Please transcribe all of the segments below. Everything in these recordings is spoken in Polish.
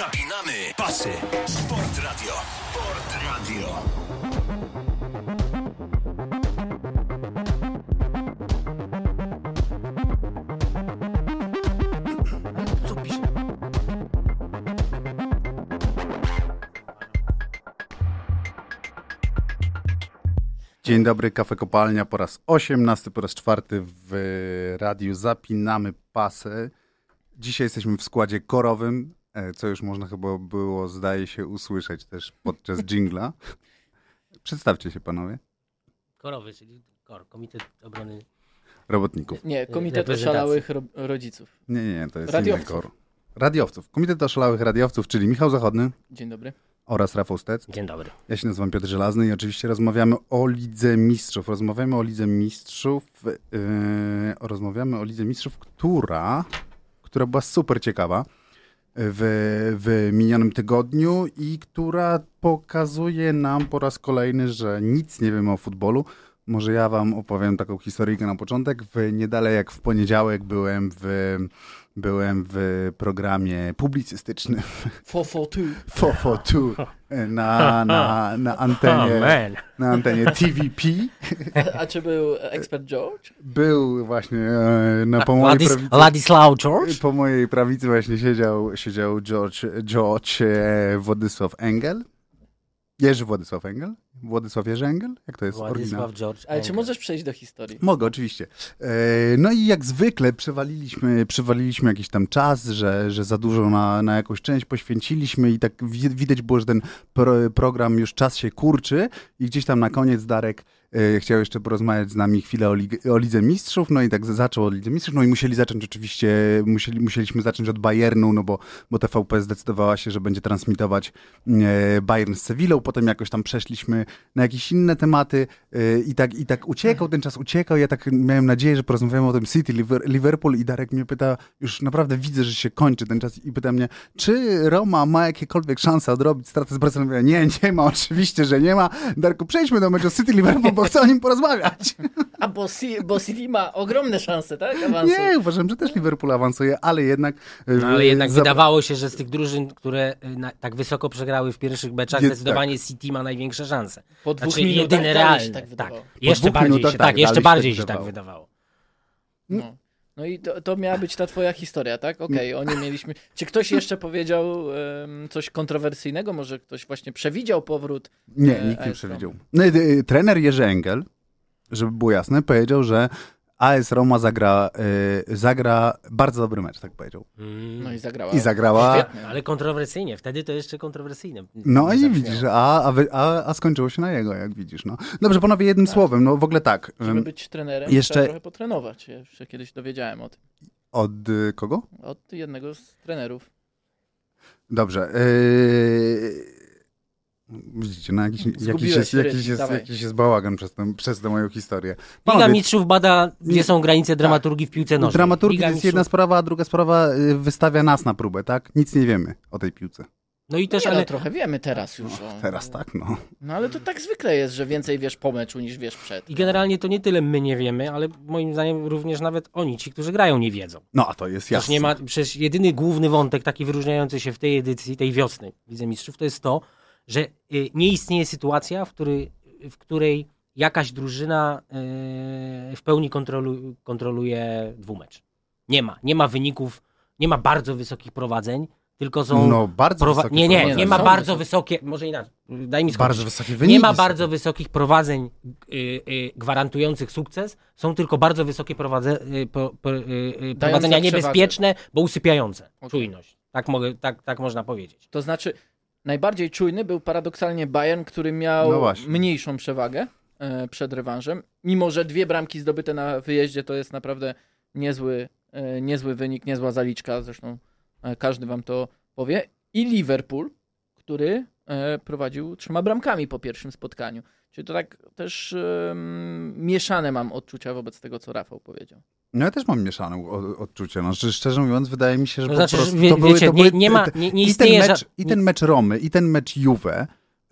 Zapinamy pasy. Sport Radio. Sport Radio. Dzień dobry, Cafe Kopalnia po raz 18, po raz 4 w radiu Zapinamy pasy. Dzisiaj jesteśmy w składzie korowym, co już można chyba było, zdaje się, usłyszeć też podczas dżingla. Przedstawcie się, panowie. Korowy, czyli KOR, Komitet Obrony Robotników. Nie, Komitet Oszalałych Rodziców. Nie, to jest inny KOR. Radiowców. Komitet Oszalałych Radiowców, czyli Michał Zachodny. Dzień dobry. Oraz Rafał Stec. Dzień dobry. Ja się nazywam Piotr Żelazny i oczywiście rozmawiamy o Lidze Mistrzów. Rozmawiamy o Lidze Mistrzów, która była super ciekawa w minionym tygodniu i która pokazuje nam po raz kolejny, że nic nie wiemy o futbolu. Może ja wam opowiem taką historyjkę na początek. Nie dalej jak w poniedziałek byłem w programie publicystycznym Fofo2 na antenie TVP. A czy był ekspert George? Był właśnie Władysław George? Po mojej prawicy właśnie siedział George Władysław Engel. Władysław Jerzy Engel? Jak to jest? Władysław George Engel. Ale czy możesz przejść do historii? Mogę, oczywiście. No i jak zwykle przywaliliśmy jakiś tam czas, że za dużo na jakąś część poświęciliśmy i tak widać było, że ten program już czas się kurczy i gdzieś tam na koniec Darek chciał jeszcze porozmawiać z nami chwilę o Lidze Mistrzów, no i tak zaczął od Lidze Mistrzów, no i musieliśmy zacząć od Bayernu, no bo TVP zdecydowała się, że będzie transmitować Bayern z Sevillą, potem jakoś tam przeszliśmy na jakieś inne tematy i tak ten czas uciekał, ja tak miałem nadzieję, że porozmawiamy o tym City, Liverpool i Darek mnie pyta, już naprawdę widzę, że się kończy ten czas i pyta mnie, czy Roma ma jakiekolwiek szanse odrobić stratę z Barceloną? Ja mówię, nie ma, oczywiście, że nie ma. Darku, przejdźmy do meczu City Liverpool, bo chcę o nim porozmawiać. A bo City ma ogromne szanse, tak? Awansu. Nie, uważam, że też Liverpool awansuje, ale jednak... No, ale jednak wydawało się, że z tych drużyn, które tak wysoko przegrały w pierwszych meczach, zdecydowanie tak. City ma największe szanse. Po dwóch minutach realne. Się tak wydawało. Jeszcze bardziej się tak wydawało. No. No i to miała być ta twoja historia, tak? Okej, o niej mieliśmy... Czy ktoś jeszcze powiedział coś kontrowersyjnego? Może ktoś właśnie przewidział powrót? Nie, nikt nie przewidział. No, trener Jerzy Engel, żeby było jasne, powiedział, że AS Roma zagra bardzo dobry mecz, tak powiedział. No i zagrała. Świetnie, ale kontrowersyjnie. Wtedy to jeszcze kontrowersyjne. No i widzisz, a skończyło się na jego, jak widzisz. No. Dobrze, panowie, jednym słowem, no w ogóle tak. Żeby być trenerem, trzeba trochę potrenować. Ja już się kiedyś dowiedziałem o tym. Od kogo? Od jednego z trenerów. Dobrze. Widzicie, no jakiś jest bałagan przez tę moją historię. Panowie, Liga Mistrzów bada, gdzie są granice dramaturgii w piłce nożnej. Dramaturgia jest jedna sprawa, a druga sprawa wystawia nas na próbę, tak? Nic nie wiemy o tej piłce. No i też, trochę wiemy teraz już. No, teraz tak, no. No ale to tak zwykle jest, że więcej wiesz po meczu niż wiesz przed. I generalnie to nie tyle my nie wiemy, ale moim zdaniem również nawet oni, ci, którzy grają, nie wiedzą. No a to jest jasne. Przecież jedyny główny wątek taki wyróżniający się w tej edycji, tej wiosny Lidze Mistrzów, to jest to, że nie istnieje sytuacja, w której jakaś drużyna w pełni kontroluje dwumecz. Nie ma wyników, nie ma bardzo wysokich prowadzeń, tylko są... No, bardzo wysokie prowadzenia. Nie ma bardzo wysokie... Może inaczej, daj mi skończyć. Nie ma bardzo wysokich prowadzeń gwarantujących sukces, są tylko bardzo wysokie prowadzenia niebezpieczne, bo usypiające czujność. Tak można powiedzieć. To znaczy... Najbardziej czujny był paradoksalnie Bayern, który miał mniejszą przewagę przed rewanżem. Mimo, że 2 bramki zdobyte na wyjeździe to jest naprawdę niezły wynik, niezła zaliczka. Zresztą każdy wam to powie. I Liverpool, który prowadził 3 bramkami po pierwszym spotkaniu. Czyli to tak też mieszane mam odczucia wobec tego, co Rafał powiedział. No ja też mam mieszane odczucia. No, szczerze mówiąc, wydaje mi się, że po prostu to były... I ten mecz Romy, i ten mecz Juve,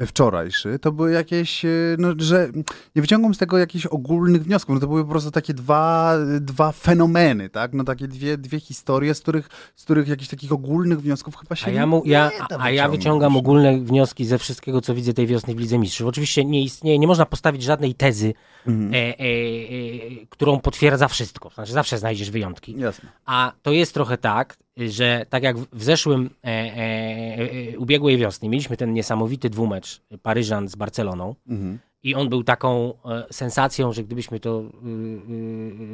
wczorajszy, to były jakieś, no, że nie wyciągam z tego jakichś ogólnych wniosków, no to były po prostu takie dwa fenomeny, tak? No takie dwie historie, z których jakichś takich ogólnych wniosków chyba się ja wyciągam ogólne wnioski ze wszystkiego, co widzę tej wiosny w Lidze Mistrzów. Oczywiście nie istnieje, nie można postawić żadnej tezy, którą potwierdza wszystko. Znaczy zawsze znajdziesz wyjątki. Jasne. A to jest trochę tak, że tak jak w zeszłym ubiegłej wiosny mieliśmy ten niesamowity dwumecz Paryżan z Barceloną i on był taką sensacją, że gdybyśmy to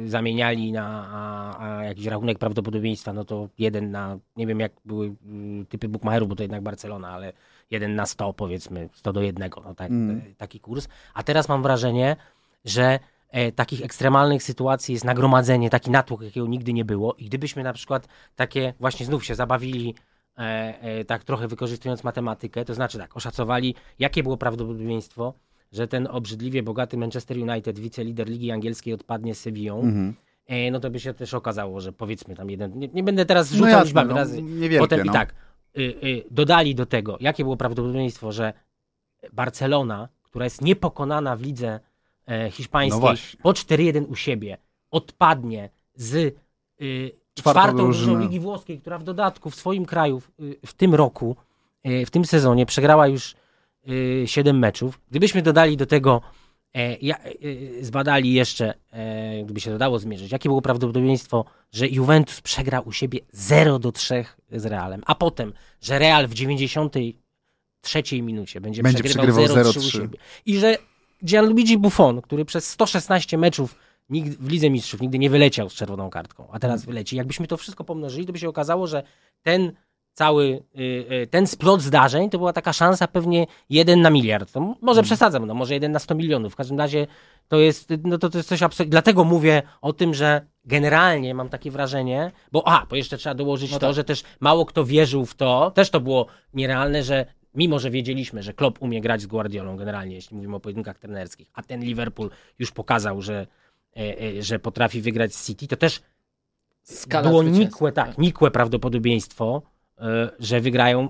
zamieniali na jakiś rachunek prawdopodobieństwa, no to 1 na, nie wiem jak były typy bukmacherów, bo to jednak Barcelona, ale 1 na 100 powiedzmy, 100 do 1, no tak, taki kurs. A teraz mam wrażenie, że takich ekstremalnych sytuacji jest nagromadzenie, taki natłok, jakiego nigdy nie było i gdybyśmy na przykład takie, właśnie znów się zabawili, tak trochę wykorzystując matematykę, to znaczy tak, oszacowali, jakie było prawdopodobieństwo, że ten obrzydliwie bogaty Manchester United, wicelider Ligi Angielskiej, odpadnie z Sevillą, no to by się też okazało, że powiedzmy tam jeden, nie będę teraz rzucał liczbami, potem i tak, dodali do tego, jakie było prawdopodobieństwo, że Barcelona, która jest niepokonana w lidze hiszpańskiej, no po 4-1 u siebie odpadnie z czwartą drużyną Ligi Włoskiej, która w dodatku w swoim kraju w tym roku, w tym sezonie przegrała już 7 meczów. Gdybyśmy dodali do tego, zbadali jeszcze, gdyby się dodało zmierzyć, jakie było prawdopodobieństwo, że Juventus przegra u siebie 0-3 z Realem, a potem, że Real w 93 minucie będzie przegrywał 0-3 u siebie i że Gianluigi Buffon, który przez 116 meczów w Lidze Mistrzów nigdy nie wyleciał z czerwoną kartką, a teraz wyleci. Jakbyśmy to wszystko pomnożyli, to by się okazało, że ten cały, ten splot zdarzeń to była taka szansa pewnie 1 na miliard. To może przesadzam, no może 1 na 100 milionów. W każdym razie to jest, no to jest coś absolutnie. Dlatego mówię o tym, że generalnie mam takie wrażenie, bo jeszcze trzeba dołożyć to, że też mało kto wierzył w to, też to było nierealne, że mimo, że wiedzieliśmy, że Klopp umie grać z Guardiolą generalnie, jeśli mówimy o pojedynkach trenerskich, a ten Liverpool już pokazał, że potrafi wygrać z City, to też było nikłe prawdopodobieństwo, że wygrają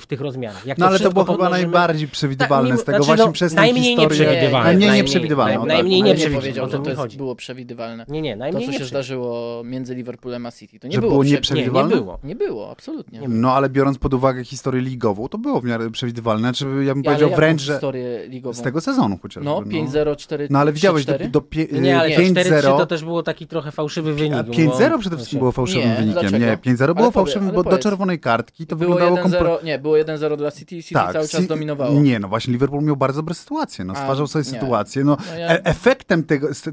w tych rozmiarach. Jak ale to było chyba najbardziej przewidywalne z tego, znaczy, przez tę historię. Najmniej nieprzewidywalne. To, co się zdarzyło między Liverpoolem a City, to nie było nieprzewidywalne? Nie było, absolutnie. No ale biorąc pod uwagę historię ligową, to było w miarę przewidywalne. Znaczy, ja bym powiedział wręcz, że z tego sezonu chociażby. No 5-0, 4-3, no ale widziałeś, do 5-0... Nie, ale 4-3 to też było taki trochę fałszywy wynik. 5-0 przede wszystkim było fałszywym wynikiem. Nie, 5-0 było fałszywym, bo do czerwonej kartki to wyglądało kompletnie. Nie, było 1-0 dla City i City cały czas dominowało. Nie, no właśnie Liverpool miał bardzo dobre sytuacje. No, stwarzał sobie sytuację. Efektem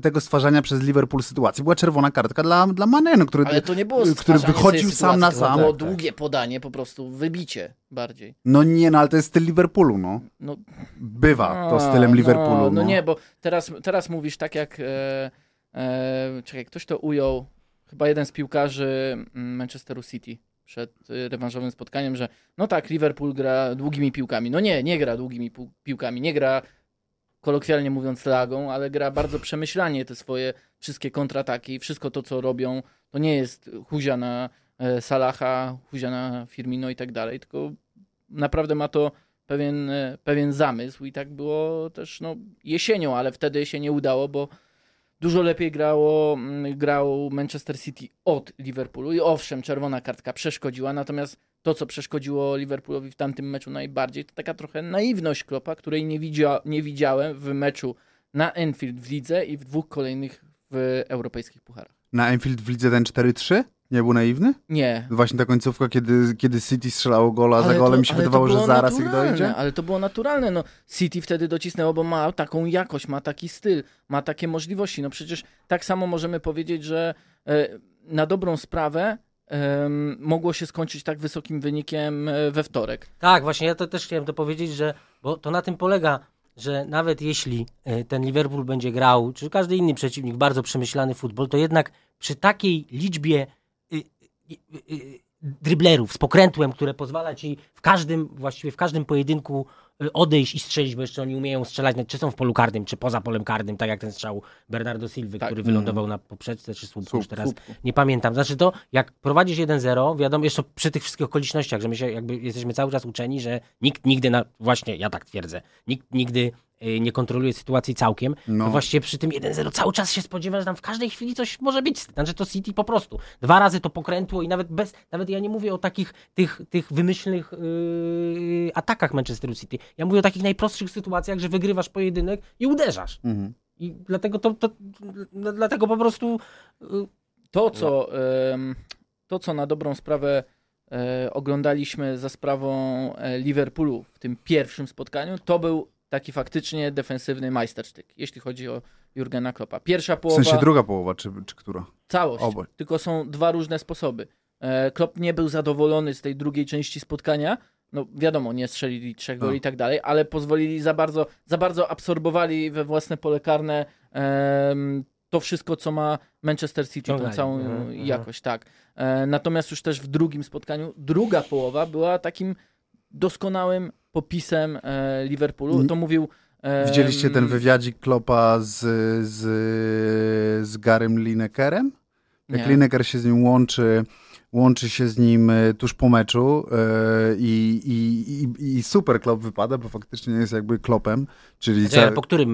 tego stwarzania przez Liverpool sytuacji była czerwona kartka dla Mané, który wychodził sam na sam. To było długie podanie, po prostu wybicie bardziej. No nie, no ale to jest styl Liverpoolu, no. Bywa to stylem Liverpoolu. No nie, bo teraz mówisz tak jak... czekaj, ktoś to ujął, chyba jeden z piłkarzy Manchesteru City przed rewanżowym spotkaniem, że no tak, Liverpool gra długimi piłkami. No nie gra długimi piłkami, nie gra, kolokwialnie mówiąc, lagą, ale gra bardzo przemyślanie te swoje wszystkie kontrataki, wszystko to, co robią, to nie jest huzia na Salaha, huzia na Firmino i tak dalej, tylko naprawdę ma to pewien zamysł i tak było też jesienią, ale wtedy się nie udało, bo dużo lepiej grał Manchester City od Liverpoolu i owszem, czerwona kartka przeszkodziła, natomiast to, co przeszkodziło Liverpoolowi w tamtym meczu najbardziej, to taka trochę naiwność Kloppa, której nie widziałem w meczu na Anfield w lidze i w 2 kolejnych w europejskich pucharach. Na Anfield w lidze ten 4-3? Nie był naiwny? Nie. Właśnie ta końcówka, kiedy City strzelało gola, ale za golem mi się wydawało, że zaraz ich dojdzie. Ale to było naturalne. No, City wtedy docisnęło, bo ma taką jakość, ma taki styl, ma takie możliwości. No przecież tak samo możemy powiedzieć, że na dobrą sprawę mogło się skończyć tak wysokim wynikiem we wtorek. Tak, właśnie ja to też chciałem dopowiedzieć, że bo to na tym polega, że nawet jeśli ten Liverpool będzie grał, czy każdy inny przeciwnik, bardzo przemyślany futbol, to jednak przy takiej liczbie driblerów z pokrętłem, które pozwala ci właściwie w każdym pojedynku odejść i strzelić, bo jeszcze oni umieją strzelać, czy są w polu karnym, czy poza polem karnym, tak jak ten strzał Bernardo Silva, tak, który wylądował na poprzeczce, czy słupku, już teraz nie pamiętam. Znaczy to, jak prowadzisz 1-0, wiadomo, jeszcze przy tych wszystkich okolicznościach, że my się jakby jesteśmy cały czas uczeni, że nikt nigdy, właśnie ja tak twierdzę, nikt nigdy nie kontroluje sytuacji całkiem, to właśnie przy tym 1-0 cały czas się spodziewa, że tam w każdej chwili coś może być. Znaczy to City po prostu. Dwa razy to pokrętło i nawet ja nie mówię o takich tych wymyślnych atakach Manchesteru City. Ja mówię o takich najprostszych sytuacjach, że wygrywasz pojedynek i uderzasz. Mhm. I dlatego dlatego po prostu to co na dobrą sprawę oglądaliśmy za sprawą Liverpoolu w tym pierwszym spotkaniu, to był taki faktycznie defensywny majstersztyk, jeśli chodzi o Jurgena Kloppa. Pierwsza połowa... W sensie druga połowa, czy która? Całość. Obaj. Tylko są dwa różne sposoby. Klopp nie był zadowolony z tej drugiej części spotkania. No wiadomo, nie strzelili 3 goli i tak dalej, ale pozwolili za bardzo absorbowali we własne pole karne to wszystko, co ma Manchester City, tą całą jakość. Tak. Natomiast już też w drugim spotkaniu druga połowa była takim doskonałym popisem Liverpoolu. To mówił... Widzieliście ten wywiadzik Kloppa z Garym Linekerem? Jak nie. Lineker się z nim łączy się z nim tuż po meczu i super Klopp wypada, bo faktycznie jest jakby Kloppem. Czyli po którym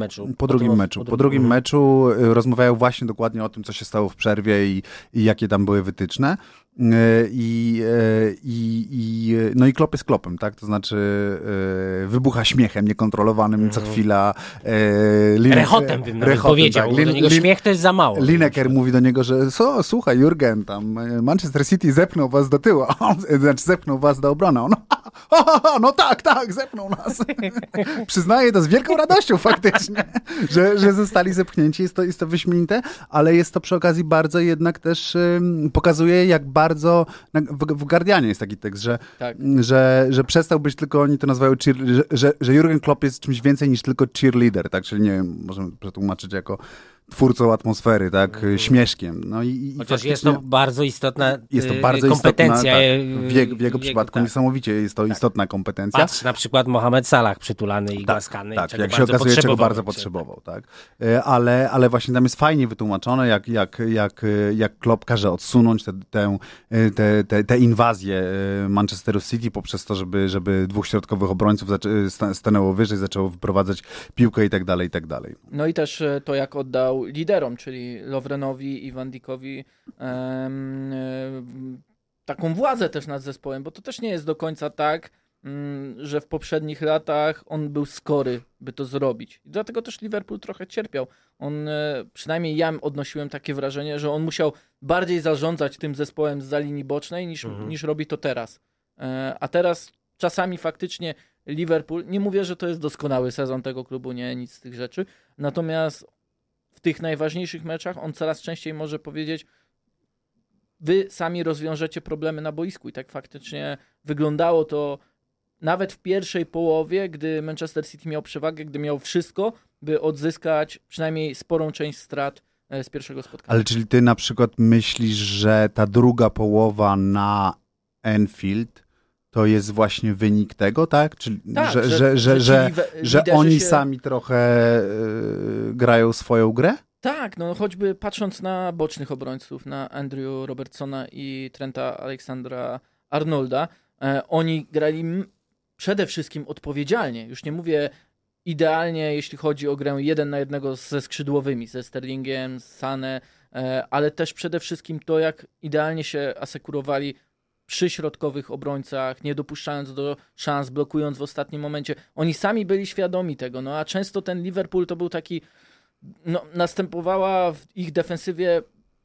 meczu? Po drugim meczu rozmawiają właśnie dokładnie o tym, co się stało w przerwie i jakie tam były wytyczne. I Klopp jest Kloppem, tak? To znaczy wybucha śmiechem niekontrolowanym co chwila. Rechotem bym nawet powiedział, tak. Do niego śmiech to jest za mało. Lineker mówi do niego, że słuchaj Jurgen, tam Manchester City zepnął was do tyłu, znaczy zepnął was do obrony. No tak, zepnął nas. Przyznaję to z wielką radością faktycznie, że zostali zepchnięci. Jest to wyśmienite, ale jest to przy okazji bardzo jednak też pokazuje, jak bardzo w Guardianie jest taki tekst, że przestał być tylko, oni to nazywają że Jurgen Klopp jest czymś więcej niż tylko cheerleader, tak? Czyli nie wiem, możemy przetłumaczyć jako twórcą atmosfery, tak? Śmieszkiem. No i chociaż jest to bardzo istotna kompetencja. Istotna, tak. W jego przypadku tak. Niesamowicie jest to istotna kompetencja. Patrz na przykład Mohamed Salah przytulany i głaskany. Tak, jak się okazuje, czego bardzo potrzebował. Tak. Ale właśnie tam jest fajnie wytłumaczone, jak Klopp każe odsunąć tę inwazję Manchesteru City poprzez to, żeby dwóch środkowych obrońców stanęło wyżej, zaczęło wyprowadzać piłkę i tak dalej, i tak dalej. No i też to, jak oddał liderom, czyli Lovrenowi i Van Dijkowi taką władzę też nad zespołem, bo to też nie jest do końca tak, że w poprzednich latach on był skory, by to zrobić. I dlatego też Liverpool trochę cierpiał. On, przynajmniej ja odnosiłem takie wrażenie, że on musiał bardziej zarządzać tym zespołem zza linii bocznej niż robi to teraz. A teraz czasami faktycznie Liverpool, nie mówię, że to jest doskonały sezon tego klubu, nie, nic z tych rzeczy, natomiast w tych najważniejszych meczach on coraz częściej może powiedzieć: wy sami rozwiążecie problemy na boisku. I tak faktycznie wyglądało to nawet w pierwszej połowie, gdy Manchester City miał przewagę, gdy miał wszystko, by odzyskać przynajmniej sporą część strat z pierwszego spotkania. Ale czyli ty na przykład myślisz, że ta druga połowa na Anfield to jest właśnie wynik tego, tak? Czyli, tak, że oni sami trochę grają swoją grę? Tak, no choćby patrząc na bocznych obrońców, na Andrew Robertsona i Trenta Alexandra-Arnolda, oni grali przede wszystkim odpowiedzialnie. Już nie mówię idealnie, jeśli chodzi o grę 1 na 1 ze skrzydłowymi, ze Sterlingiem, z Sané, ale też przede wszystkim to, jak idealnie się asekurowali przy środkowych obrońcach, nie dopuszczając do szans, blokując w ostatnim momencie. Oni sami byli świadomi tego, no a często ten Liverpool to był taki, no następowała w ich defensywie,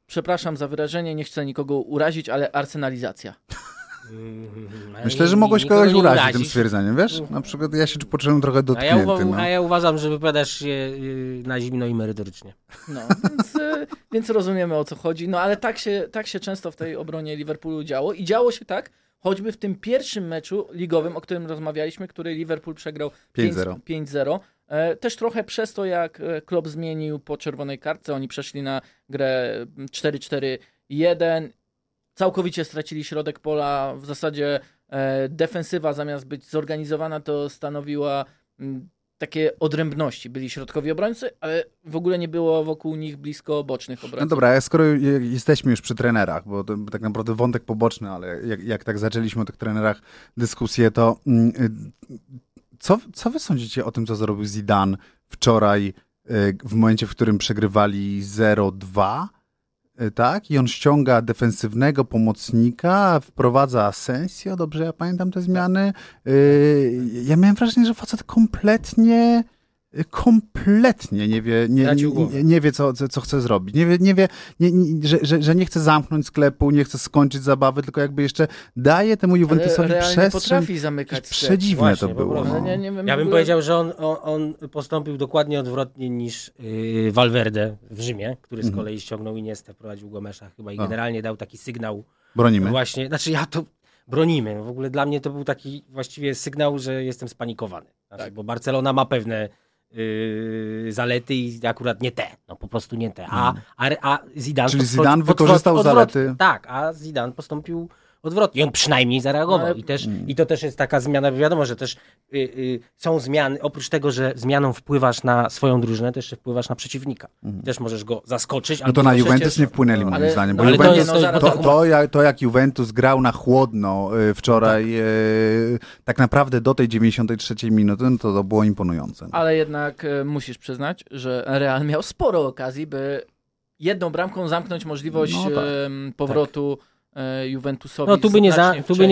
przepraszam za wyrażenie, nie chcę nikogo urazić, ale arsenalizacja. Myślę, że mogłeś kogoś urazić tym stwierdzeniem, wiesz? Na przykład ja się poczułem trochę dotknięty. Ja uważam, że wypowiadasz się na zimno i merytorycznie. No, więc rozumiemy, o co chodzi. No ale tak się często w tej obronie Liverpoolu działo. I działo się tak, choćby w tym pierwszym meczu ligowym, o którym rozmawialiśmy, który Liverpool przegrał 5-0. Też trochę przez to, jak Klopp zmienił po czerwonej kartce. Oni przeszli na grę 4-4-1. Całkowicie stracili środek pola, w zasadzie defensywa zamiast być zorganizowana to stanowiła takie odrębności. Byli środkowi obrońcy, ale w ogóle nie było wokół nich blisko bocznych obrońców. No dobra, skoro jesteśmy już przy trenerach, bo to tak naprawdę wątek poboczny, ale jak tak zaczęliśmy o tych trenerach dyskusję, to co wy sądzicie o tym, co zrobił Zidane wczoraj w momencie, w którym przegrywali 0-2? Tak, i on ściąga defensywnego pomocnika, wprowadza Asensio, dobrze ja pamiętam te zmiany. Ja miałem wrażenie, że facet kompletnie nie wie co chce zrobić. Nie wie, że nie chce zamknąć sklepu, nie chce skończyć zabawy, tylko jakby jeszcze daje temu Juventusowi przestrzeń. Potrafi zamykać. Przedziwne właśnie, to było. No. Ja bym powiedział, że on postąpił dokładnie odwrotnie niż Valverde w Rzymie, który z kolei ściągnął Iniestę, prowadził Gomesza chyba i generalnie dał taki sygnał. Bronimy. Właśnie, znaczy ja to bronimy. W ogóle dla mnie to był taki właściwie sygnał, że jestem spanikowany. Znaczy, tak. Bo Barcelona ma pewne zalety i akurat nie te. No po prostu nie te. A Zidane... Czyli Zidane wykorzystał zalety. Tak, a Zidane postąpił odwrotnie. I on przynajmniej zareagował. Ale... I to też jest taka zmiana, wiadomo, że też są zmiany, oprócz tego, że zmianą wpływasz na swoją drużynę, też wpływasz na przeciwnika. Też możesz go zaskoczyć. No to na Juventus przecież... nie wpłynęli moim zdaniem. Bo jak Juventus grał na chłodno wczoraj, no tak. Tak naprawdę do tej 93 minuty, no to było imponujące. Ale jednak musisz przyznać, że Real miał sporo okazji, by jedną bramką zamknąć możliwość powrotu Juventusowi. No tu by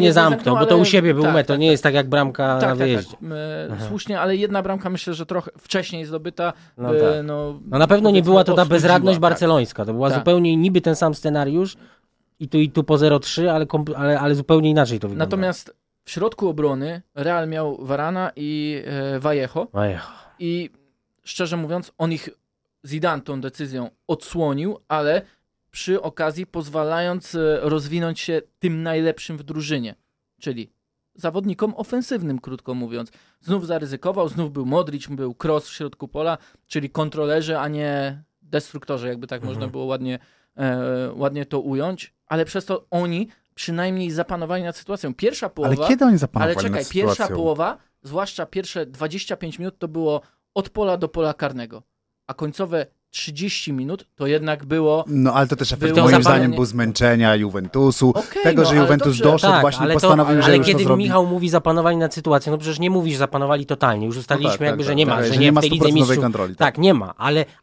nie zamknął, bo to u siebie był mecz, to nie jest tak jak bramka na wyjeździe. Tak. Słusznie, ale jedna bramka myślę, że trochę wcześniej zdobyta. No na pewno nie była to ta bezradność barcelońska, to była zupełnie niby ten sam scenariusz i tu po 0-3, ale zupełnie inaczej to wyglądało. Natomiast w środku obrony Real miał Varana i Vallejo i szczerze mówiąc on ich Zidane tą decyzją odsłonił, ale przy okazji pozwalając rozwinąć się tym najlepszym w drużynie, czyli zawodnikom ofensywnym, krótko mówiąc. Znów zaryzykował, znów był Modrić, był Kroos w środku pola, czyli kontrolerzy, a nie destruktorzy, jakby tak można było ładnie to ująć, ale przez to oni przynajmniej zapanowali nad sytuacją. Pierwsza połowa... Ale kiedy oni zapanowali nad sytuacją? Pierwsza połowa, zwłaszcza pierwsze 25 minut, to było od pola do pola karnego, a końcowe 30 minut, to jednak było... No ale to też efekt moim zdaniem był zmęczenia Juventusu, że Juventus doszedł, postanowił, że już to zrobi. Ale kiedy Michał mówi zapanowali nad sytuacją, no przecież nie mówisz zapanowali totalnie, już ustaliliśmy że nie ma, że nie ma w tej Lidze Mistrzów. Kontroli, tak, nie ma,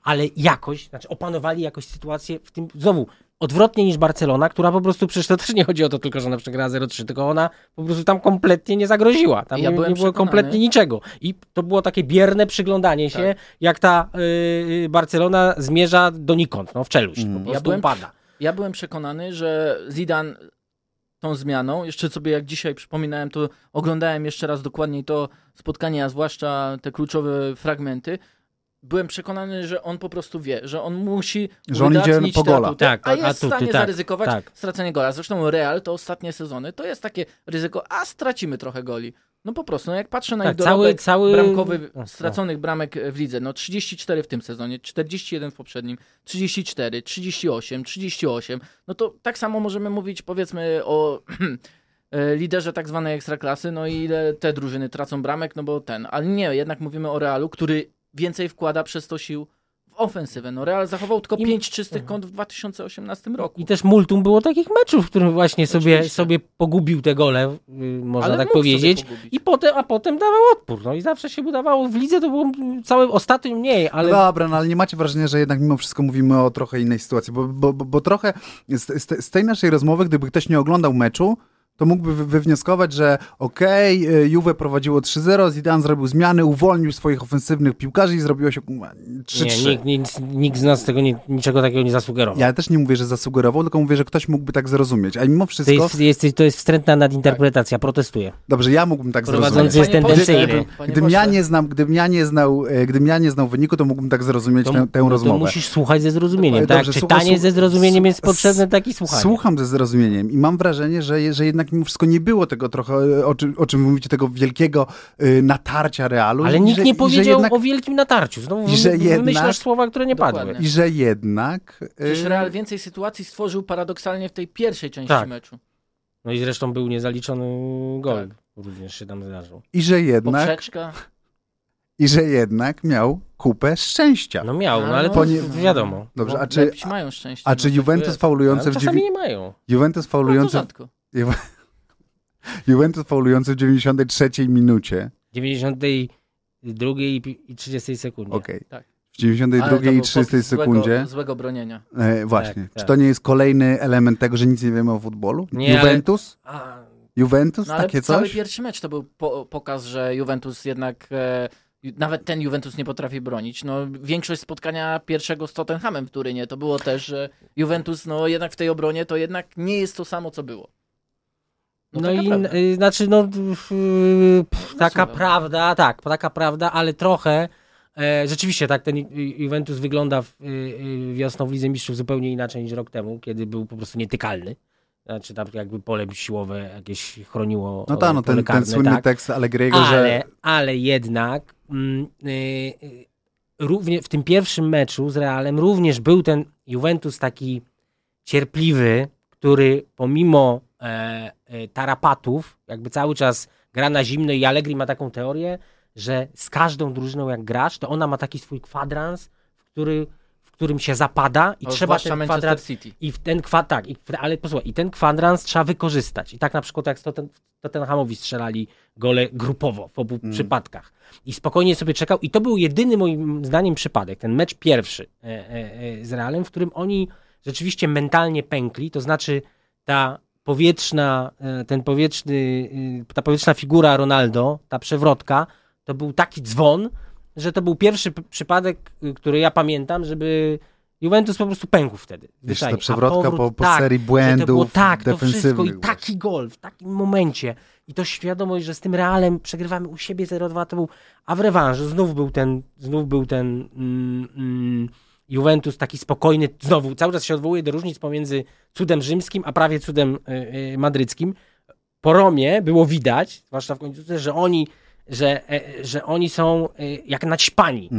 ale jakoś, znaczy opanowali jakoś sytuację w tym, znowu, odwrotnie niż Barcelona, która po prostu, przecież to też nie chodzi o to tylko, że ona przegrała 0-3, tylko ona po prostu tam kompletnie nie zagroziła. Tam nie było kompletnie niczego. I to było takie bierne przyglądanie się, jak ta Barcelona zmierza donikąd, w czeluść. Po prostu upada. Ja byłem przekonany, że Zidane tą zmianą, jeszcze sobie jak dzisiaj przypominałem, to oglądałem jeszcze raz dokładniej to spotkanie, a zwłaszcza te kluczowe fragmenty, byłem przekonany, że on po prostu wie, że on musi udatnić te atuty, a jest w stanie zaryzykować stracenie gola. Zresztą Real to ostatnie sezony, to jest takie ryzyko, a stracimy trochę goli. No po prostu, jak patrzę na ich dorobek bramkowy, straconych bramek w lidze, 34 w tym sezonie, 41 w poprzednim, 34, 38, 38, no to tak samo możemy mówić powiedzmy o... liderze tak zwanej ekstraklasy, no i ile te drużyny tracą bramek, ale nie, jednak mówimy o Realu, który więcej wkłada przez to sił w ofensywę. Real zachował tylko 5 czystych kąt w 2018 roku. I też multum było takich meczów, w którym właśnie sobie pogubił te gole, można tak powiedzieć. A potem dawał odpór. I zawsze się udawało. W lidze to było całe ostatnio mniej, ale... Dobra, ale nie macie wrażenia, że jednak mimo wszystko mówimy o trochę innej sytuacji, bo trochę z tej naszej rozmowy, gdyby ktoś nie oglądał meczu, to mógłby wywnioskować, że Juve prowadziło 3-0, Zidane zrobił zmiany, uwolnił swoich ofensywnych piłkarzy i zrobiło się 3-3. Nikt z nas tego niczego takiego nie zasugerował. Ja też nie mówię, że zasugerował, tylko mówię, że ktoś mógłby tak zrozumieć, a mimo wszystko... To jest wstrętna nadinterpretacja, protestuję. Dobrze, ja mógłbym tak zrozumieć. Jest tendencyjny. Gdybym ja nie znał wyniku, to mógłbym tak zrozumieć tę rozmowę. To musisz słuchać ze zrozumieniem, tak? Czytanie ze zrozumieniem jest potrzebne, tak i słuchanie. Słucham ze zrozumieniem i mam wrażenie, że jednak jednak mimo wszystko nie było tego trochę, o czym mówicie, tego wielkiego natarcia Realu. Ale nikt nie powiedział jednak o wielkim natarciu. Znowu wymyślasz słowa, które nie padły. I że jednak... Przecież Real więcej sytuacji stworzył paradoksalnie w tej pierwszej części meczu. No i zresztą był niezaliczony gol. Tak. Również się tam zdarzył. I że jednak miał kupę szczęścia. No miał, no ale to wiadomo. Dobrze, mają szczęście. A czy Juventus faulujący w czasami nie mają. Juventus faulujący w 93 minucie. 92 i 30 sekundzie. Okej. Okay. Tak. W 92 i 30 sekundzie. Złego bronienia. Właśnie. Tak, tak. Czy to nie jest kolejny element tego, że nic nie wiemy o futbolu? Nie, Juventus? Juventus? No, ale takie cały coś? Pierwszy mecz to był pokaz, że Juventus jednak... nawet ten Juventus nie potrafi bronić. No, większość spotkania pierwszego z Tottenhamem w Turynie to było też, że Juventus jednak w tej obronie to jednak nie jest to samo, co było. Taka prawda, ale trochę... rzeczywiście tak, ten Juventus wygląda wiosną w Lidze Mistrzów zupełnie inaczej niż rok temu, kiedy był po prostu nietykalny. Znaczy tam jakby pole siłowe jakieś chroniło. No tak, ten słynny tekst Allegri'ego, że... Ale jednak w tym pierwszym meczu z Realem również był ten Juventus taki cierpliwy, który pomimo tarapatów jakby cały czas gra na zimno i Allegri ma taką teorię, że z każdą drużyną jak grasz, to ona ma taki swój kwadrans, w którym się zapada i trzeba ten kwadrans... City. Ten kwadrans trzeba wykorzystać. I tak na przykład jak Tottenhamowi strzelali gole grupowo w obu przypadkach. I spokojnie sobie czekał. I to był jedyny moim zdaniem przypadek, ten mecz pierwszy z Realem, w którym oni rzeczywiście mentalnie pękli, to znaczy ta powietrzna figura Ronaldo, ta przewrotka, to był taki dzwon, że to był pierwszy przypadek, który ja pamiętam, żeby Juventus po prostu pękł wtedy. Wiesz, ta przewrotka po serii błędów to było, defensywnych. To wszystko i taki gol w takim momencie i to świadomość, że z tym Realem przegrywamy u siebie 0-2, to był, a w rewanżu znów był ten Juventus taki spokojny, znowu cały czas się odwołuje do różnic pomiędzy cudem rzymskim, a prawie cudem madryckim. Po Romie było widać, zwłaszcza w końcu, że oni są jak naćpani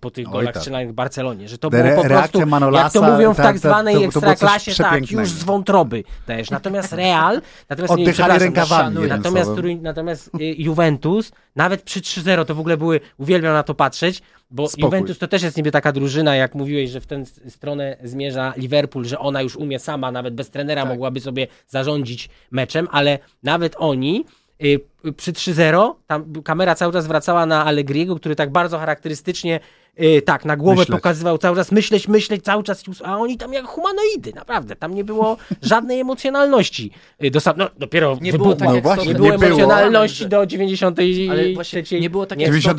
po tych golach strzelonych w Barcelonie, że to było po prostu, Manolasa, jak to mówią w tak zwanej ekstraklasie, już z wątroby też. Natomiast Real, natomiast Juventus, nawet przy 3-0 to w ogóle uwielbiam na to patrzeć, bo spokój. Juventus to też jest niby taka drużyna, jak mówiłeś, że w tę stronę zmierza Liverpool, że ona już umie sama, nawet bez trenera mogłaby sobie zarządzić meczem, ale nawet oni przy 3-0, tam kamera cały czas wracała na Allegri'ego, który tak bardzo charakterystycznie na głowę pokazywał cały czas, myśleć cały czas, a oni tam jak humanoidy, naprawdę, tam nie było żadnej emocjonalności. Dopiero nie było emocjonalności do 93. Ale właśnie nie było takiego, że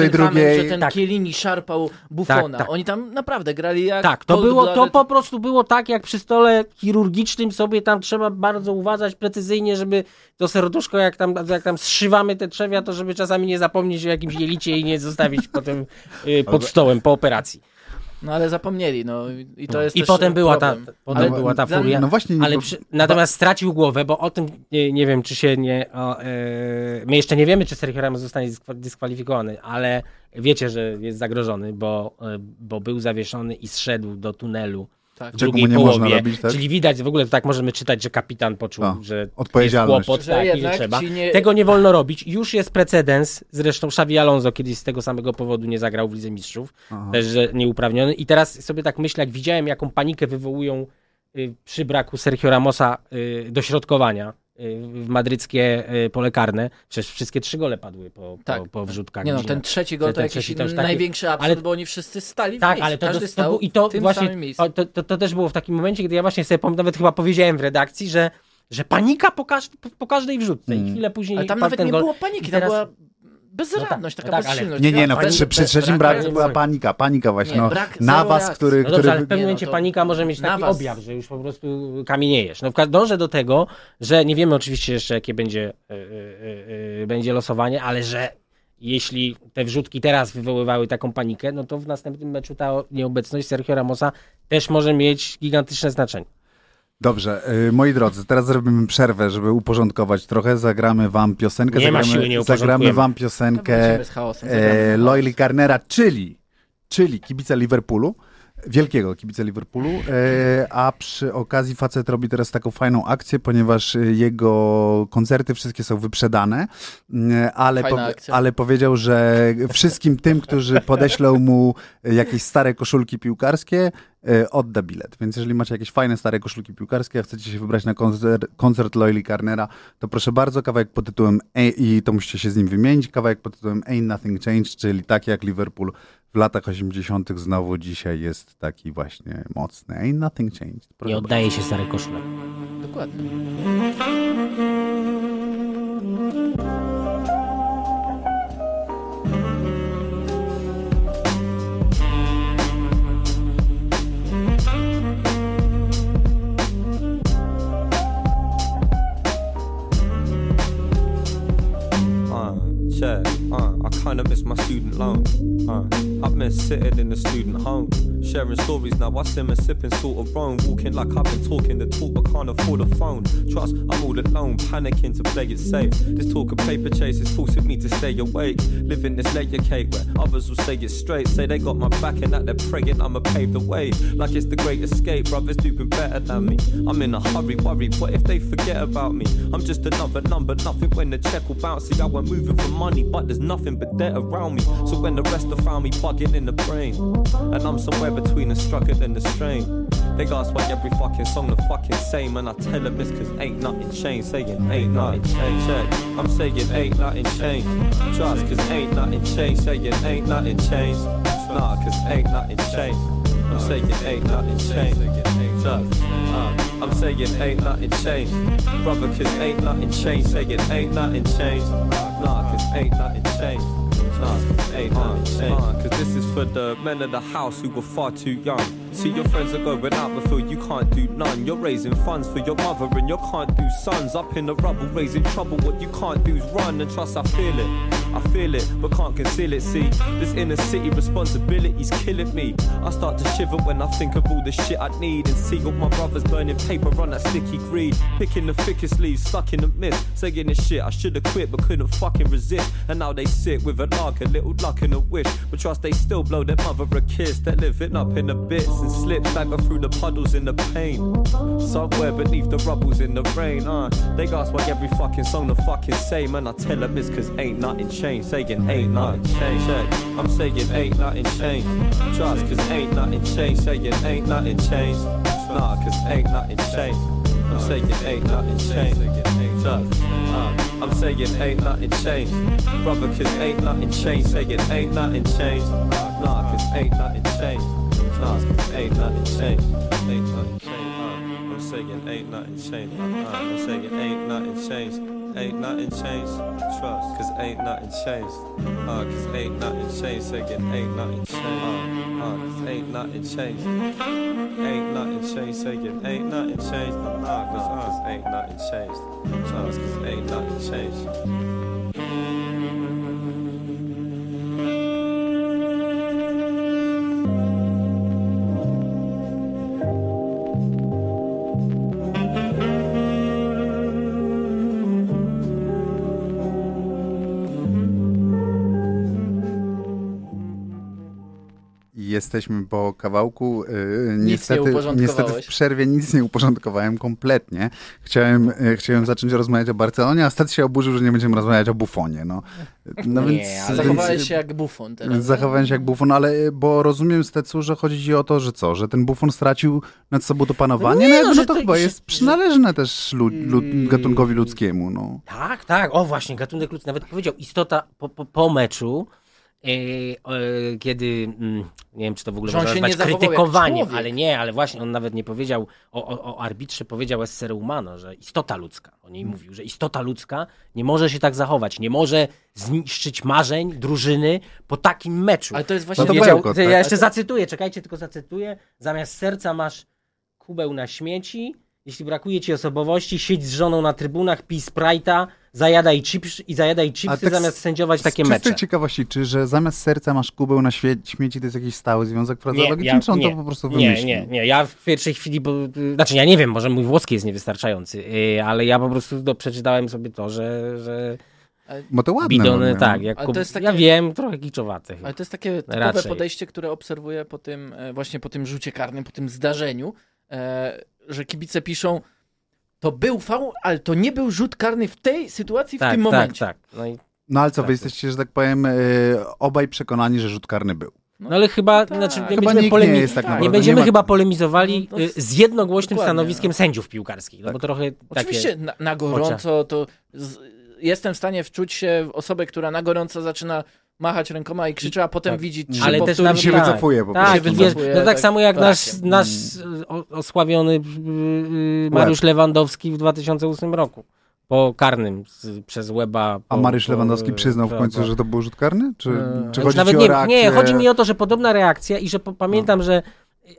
ten Chiellini szarpał Buffona. Oni tam naprawdę grali jak... to po prostu było tak, jak przy stole chirurgicznym sobie tam trzeba bardzo uważać precyzyjnie, żeby to serduszko, jak tam zszywamy te trzewia, to żeby czasami nie zapomnieć o jakimś jelicie i nie zostawić potem pod stołem po operacji. No ale zapomnieli, i to jest i potem była ta furia. No właśnie, natomiast stracił głowę, bo o tym nie wiem, czy się nie... my jeszcze nie wiemy, czy Sergio Ramos zostanie dyskwalifikowany, ale wiecie, że jest zagrożony, bo był zawieszony i zszedł do tunelu w drugiej połowie. Robić, czyli widać, w ogóle tak możemy czytać, że kapitan poczuł, że jest kłopot, i że trzeba. Tego nie wolno robić. Już jest precedens, zresztą Xabi Alonso kiedyś z tego samego powodu nie zagrał w Lidze Mistrzów, też że nieuprawniony. I teraz sobie tak myślę, jak widziałem, jaką panikę wywołują przy braku Sergio Ramosa dośrodkowania w madryckie pole karne. Przecież wszystkie 3 gole padły po wrzutkach. Nie ten trzeci gol to jakiś największy absurd, bo oni wszyscy stali w miejscu. Ale to też było w takim momencie, kiedy ja właśnie sobie nawet chyba powiedziałem w redakcji, że panika po każnej wrzutce i chwilę później... Ale tam nawet nie było paniki, tam była bezradność, taka bezsilność. Przy trzecim braku była panika właśnie. Na was, który... ale w pewnym momencie panika może mieć taki objaw, że już po prostu kamieniejesz. Dążę do tego, że nie wiemy oczywiście jeszcze, jakie będzie losowanie, ale że jeśli te wrzutki teraz wywoływały taką panikę, no to w następnym meczu ta nieobecność Sergio Ramosa też może mieć gigantyczne znaczenie. Dobrze, moi drodzy, teraz zrobimy przerwę, żeby uporządkować trochę. Zagramy wam piosenkę. Zagramy wam piosenkę Loyli Garnera, czyli kibica Liverpoolu, wielkiego kibica Liverpoolu, a przy okazji facet robi teraz taką fajną akcję, ponieważ jego koncerty wszystkie są wyprzedane, ale powiedział, że wszystkim tym, którzy podeślą mu jakieś stare koszulki piłkarskie, odda bilet. Więc jeżeli macie jakieś fajne stare koszulki piłkarskie, a chcecie się wybrać na koncert Loyli Garnera, to proszę bardzo, kawałek pod tytułem i to musicie się z nim wymienić, kawałek pod tytułem Ain't Nothing Changed, czyli tak jak Liverpool w latach 80. znowu dzisiaj jest taki właśnie mocny. Ain't nothing changed. Proszę nie oddaje bardzo się starej koszulek. Dokładnie. I kinda miss my student loan. I miss sitting in the student home, sharing stories now. I simmer sipping sort of wrong, walking like I've been talking the talk. I can't afford a phone. Trust I'm all alone, panicking to play it safe. This talk of paper chases forcing me to stay awake. Living this layer cake where others will say it straight, say they got my back and that they're praying I'ma pave the way. Like it's the great escape, brothers doing better than me. I'm in a hurry, worry. What if they forget about me? I'm just another number, nothing when the check will bounce. See, I went moving for money, but there's nothing but debt around me. So when the rest have found me bugging in the brain, and I'm somewhere between the struggle and the strain, they ask why every fucking song the fucking same, and I tell them it's cause ain't nothing changed. Saying ain't nothing changed, I'm saying ain't nothing changed. Trust cause ain't nothing changed. Saying ain't nothing changed. Nah cause ain't nothing changed. I'm saying ain't nothing changed. Trust I'm saying ain't nothing changed. Brother cause ain't nothing changed. Saying ain't nothing changed. Nah cause ain't nothing changed. Cause this is for the men of the house who were far too young. See your friends are going out but feel you can't do none. You're raising funds for your mother and you can't do sons. Up in the rubble raising trouble, what you can't do is run. And trust I feel it but can't conceal it. See, this inner city responsibility's killing me. I start to shiver when I think of all the shit I need, and see all my brothers burning paper on that sticky greed. Picking the thickest leaves, stuck in the mist, saying this shit I should've quit but couldn't fucking resist. And now they sit with an arc, a little luck and a wish, but trust they still blow their mother a kiss. They're living up in the bits and slip stagger through the puddles in the pain. Somewhere beneath the rubble's in the rain. They ask why every fucking song the fucking same, and I tell them it's cause ain't nothing changed. Saying ain't nothing changed. I'm saying ain't nothing changed. Trust cause ain't nothing changed. Saying ain't nothing changed. Nah cause ain't nothing changed. I'm saying ain't nothing changed. Trust I'm saying ain't nothing changed. Brother cause ain't nothing changed. Saying ain't nothing changed. Nah cause ain't nothing changed. Nah cause ain't nothing changed. Ain't nothing changed. I'm saying ain't nothing changed. I'm saying ain't nothing changed. Ain't nothing changed, trust, cause ain't nothing changed. Cause ain't nothing changed, saying ain't nothing changed. Cause ain't nothing changed. Ain't nothing changed, saying ain't nothing changed. Cause ain't nothing changed, trust, cause ain't nothing changed. Jesteśmy po kawałku. Niestety w przerwie nic nie uporządkowałem kompletnie. Chciałem zacząć rozmawiać o Barcelonie, a Stec się oburzył, że nie będziemy rozmawiać o Buffonie. Zachowałeś się jak Buffon teraz. Zachowałem się jak Buffon, ale bo rozumiem, Stecu, że chodzi o to, że co, że ten Buffon stracił nad sobą to panowanie? To chyba jest przynależne też gatunkowi ludzkiemu. No. Tak. O właśnie, gatunek ludzki. Nawet powiedział istota po meczu. Kiedy, nie wiem czy to w ogóle można nazwać krytykowaniem, ale właśnie on nawet nie powiedział o arbitrze, powiedział essere humano, że istota ludzka, o niej mówił, że istota ludzka nie może się tak zachować, nie może zniszczyć marzeń drużyny po takim meczu. Ale to jest właśnie, ja jeszcze zacytuję, zacytuję, zamiast serca masz kubeł na śmieci, jeśli brakuje ci osobowości, siedź z żoną na trybunach, pij Sprite'a, zajadaj chipsy tak zamiast sędziować takie mecze. Z czystej ciekawości, że zamiast serca masz kubeł na śmieci, to jest jakiś stały związek frazeologiczny, czy on to po prostu wymyślił? Nie. Ja w pierwszej chwili, ja nie wiem, może mój włoski jest niewystarczający, ale ja po prostu przeczytałem sobie to, że bo to ładne. Bidony, tak, to jest takie, ja wiem, trochę kiczowate. Ale to jest takie typowe podejście, które obserwuję po tym, właśnie po tym rzucie karnym, po tym zdarzeniu, że kibice piszą: to był faul, ale to nie był rzut karny w tej sytuacji, w tym momencie. Tak. No ale co, wy jesteście, że tak powiem, obaj przekonani, że rzut karny był. No ale chyba, nie będziemy polemizowali z jednogłośnym stanowiskiem sędziów piłkarskich. No bo trochę oczywiście takie na gorąco to jestem w stanie wczuć się w osobę, która na gorąco zaczyna machać rękoma i krzyczy, a potem widzi trzy powtórki i się wycofuje. Samo jak nasz osławiony Mariusz Lewandowski w 2008 roku. Po karnym przez Łeba. A Mariusz Lewandowski przyznał w końcu, że to był rzut karny? Czy chodzi nawet o reakcję? Nie, chodzi mi o to, że podobna reakcja i że pamiętam, że